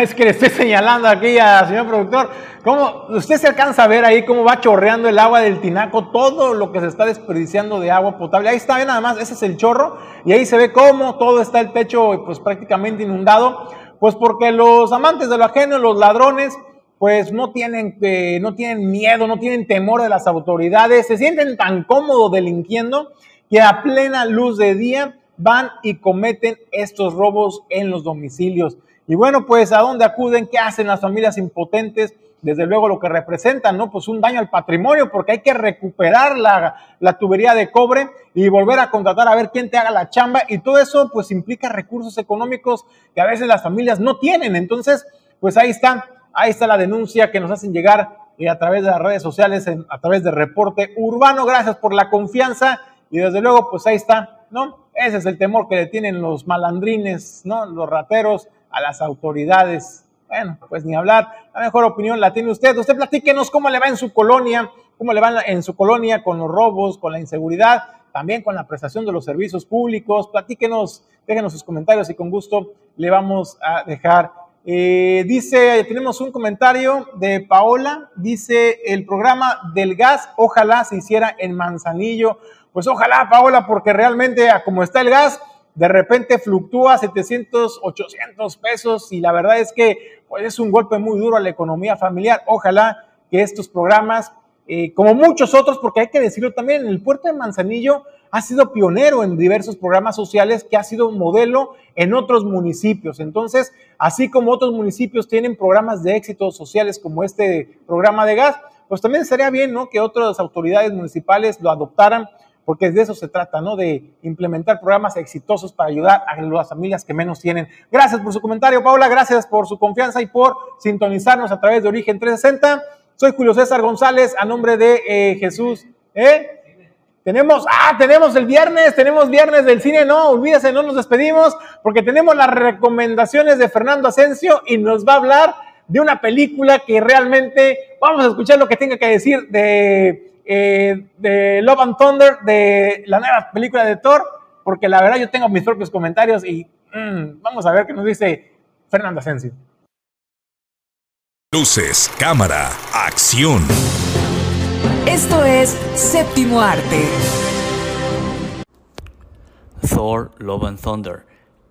Es que le estoy señalando aquí al señor productor. ¿Cómo? Usted se alcanza a ver ahí cómo va chorreando el agua del tinaco, todo lo que se está desperdiciando de agua potable. Ahí está, ve nada más, ese es el chorro. Y ahí se ve cómo todo está el techo pues prácticamente inundado. Pues porque los amantes de lo ajeno, los ladrones, pues no tienen, eh, no tienen miedo, no tienen temor de las autoridades, se sienten tan cómodos delinquiendo que a plena luz de día van y cometen estos robos en los domicilios. Y bueno, pues ¿a dónde acuden? ¿Qué hacen las familias impotentes? Desde luego lo que representan, ¿no? Pues un daño al patrimonio, porque hay que recuperar la, la tubería de cobre y volver a contratar a ver quién te haga la chamba, y todo eso pues implica recursos económicos que a veces las familias no tienen. Entonces, pues ahí está, ahí está la denuncia que nos hacen llegar eh, a través de las redes sociales, en, a través de Reporte Urbano. Gracias por la confianza, y desde luego pues ahí está, ¿no? Ese es el temor que le tienen los malandrines, ¿no? Los rateros a las autoridades. Bueno, pues ni hablar, la mejor opinión la tiene usted. Usted platíquenos cómo le va en su colonia, cómo le va en su colonia con los robos, con la inseguridad, también con la prestación de los servicios públicos. Platíquenos, déjenos sus comentarios y con gusto le vamos a dejar. Eh, dice, tenemos un comentario de Paola, dice, el programa del gas ojalá se hiciera en Manzanillo. Pues ojalá, Paola, porque realmente como está el gas, de repente fluctúa setecientos, ochocientos pesos, y la verdad es que pues, es un golpe muy duro a la economía familiar. Ojalá que estos programas, eh, como muchos otros, porque hay que decirlo también, el puerto de Manzanillo ha sido pionero en diversos programas sociales que ha sido un modelo en otros municipios. Entonces, así como otros municipios tienen programas de éxito sociales como este programa de gas, pues también sería bien, ¿no?, que otras autoridades municipales lo adoptaran, porque de eso se trata, ¿no?, de implementar programas exitosos para ayudar a las familias que menos tienen. Gracias por su comentario, Paula, gracias por su confianza y por sintonizarnos a través de Origen trescientos sesenta. Soy Julio César González, a nombre de eh, Jesús. ¿Eh? Tenemos, ah, tenemos el viernes, tenemos viernes del cine, no, olvídese, no nos despedimos, porque tenemos las recomendaciones de Fernando Asensio y nos va a hablar de una película que realmente, vamos a escuchar lo que tenga que decir de... Eh, de Love and Thunder, de la nueva película de Thor, porque la verdad yo tengo mis propios comentarios y mmm, vamos a ver qué nos dice Fernando Asensio. Luces, cámara, acción. Esto es Séptimo Arte. Thor, Love and Thunder.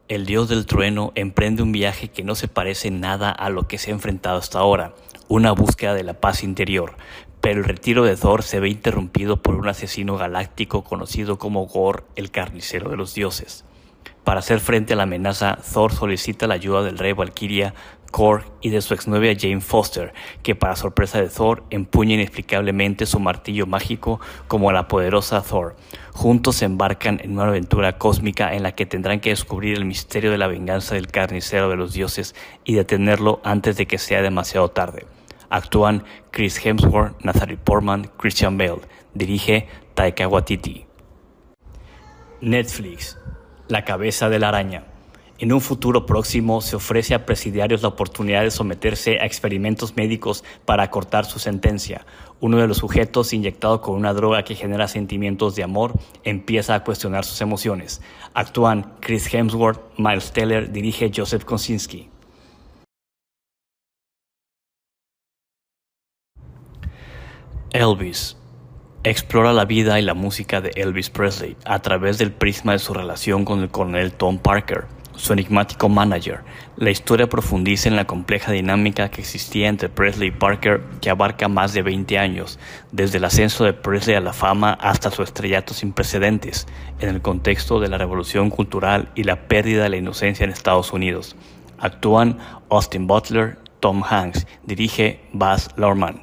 El dios del trueno emprende un viaje que no se parece nada a lo que se ha enfrentado hasta ahora, una búsqueda de la paz interior. Pero el retiro de Thor se ve interrumpido por un asesino galáctico conocido como Gorr, el carnicero de los dioses. Para hacer frente a la amenaza, Thor solicita la ayuda del rey Valkyria, Korg y de su exnovia Jane Foster, que para sorpresa de Thor empuña inexplicablemente su martillo mágico como la poderosa Thor. Juntos se embarcan en una aventura cósmica en la que tendrán que descubrir el misterio de la venganza del carnicero de los dioses y detenerlo antes de que sea demasiado tarde. Actúan Chris Hemsworth, Natalie Portman, Christian Bale. Dirige Taika Waititi. Netflix. La cabeza de la araña. En un futuro próximo se ofrece a presidiarios la oportunidad de someterse a experimentos médicos para acortar su sentencia. Uno de los sujetos, inyectado con una droga que genera sentimientos de amor, empieza a cuestionar sus emociones. Actúan Chris Hemsworth, Miles Teller, dirige Joseph Kosinski. Elvis. Explora la vida y la música de Elvis Presley a través del prisma de su relación con el coronel Tom Parker, su enigmático manager. La historia profundiza en la compleja dinámica que existía entre Presley y Parker, que abarca más de veinte años, desde el ascenso de Presley a la fama hasta su estrellato sin precedentes, en el contexto de la revolución cultural y la pérdida de la inocencia en Estados Unidos. Actúan Austin Butler, Tom Hanks, dirige Baz Luhrmann.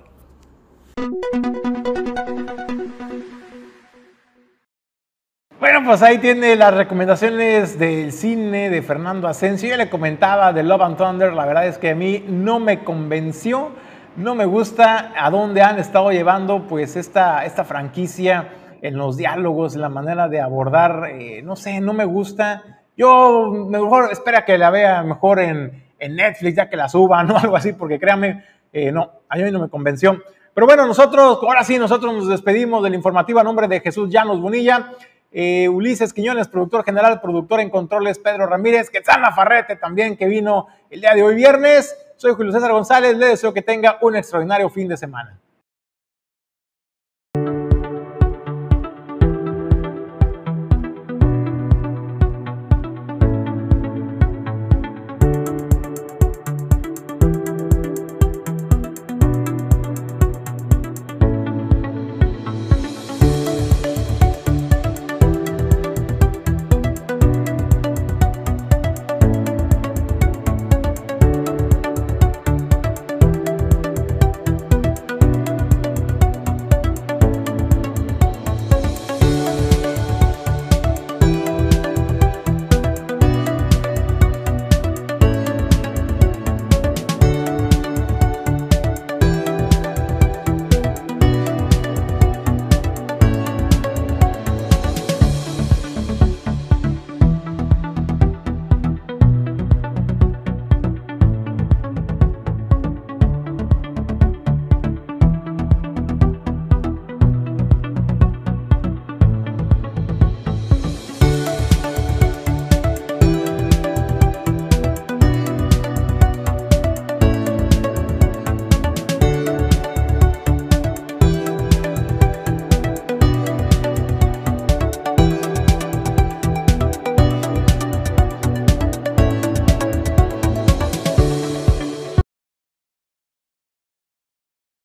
Bueno, pues ahí tiene las recomendaciones del cine de Fernando Asensio. Yo le comentaba de Love and Thunder, la verdad es que a mí no me convenció, no me gusta a dónde han estado llevando pues esta, esta franquicia en los diálogos, en la manera de abordar, eh, no sé, no me gusta. Yo mejor espera que la vea mejor en, en Netflix, ya que la suban o algo así, porque créanme, eh, no, a mí no me convenció. Pero bueno, nosotros, ahora sí, nosotros nos despedimos del informativo a nombre de Jesús Llanos Bonilla. Eh, Ulises Quiñones, productor general, productor en controles, Pedro Ramírez, Quetzana Farrete también, que vino el día de hoy viernes. Soy Julio César González, le deseo que tenga un extraordinario fin de semana.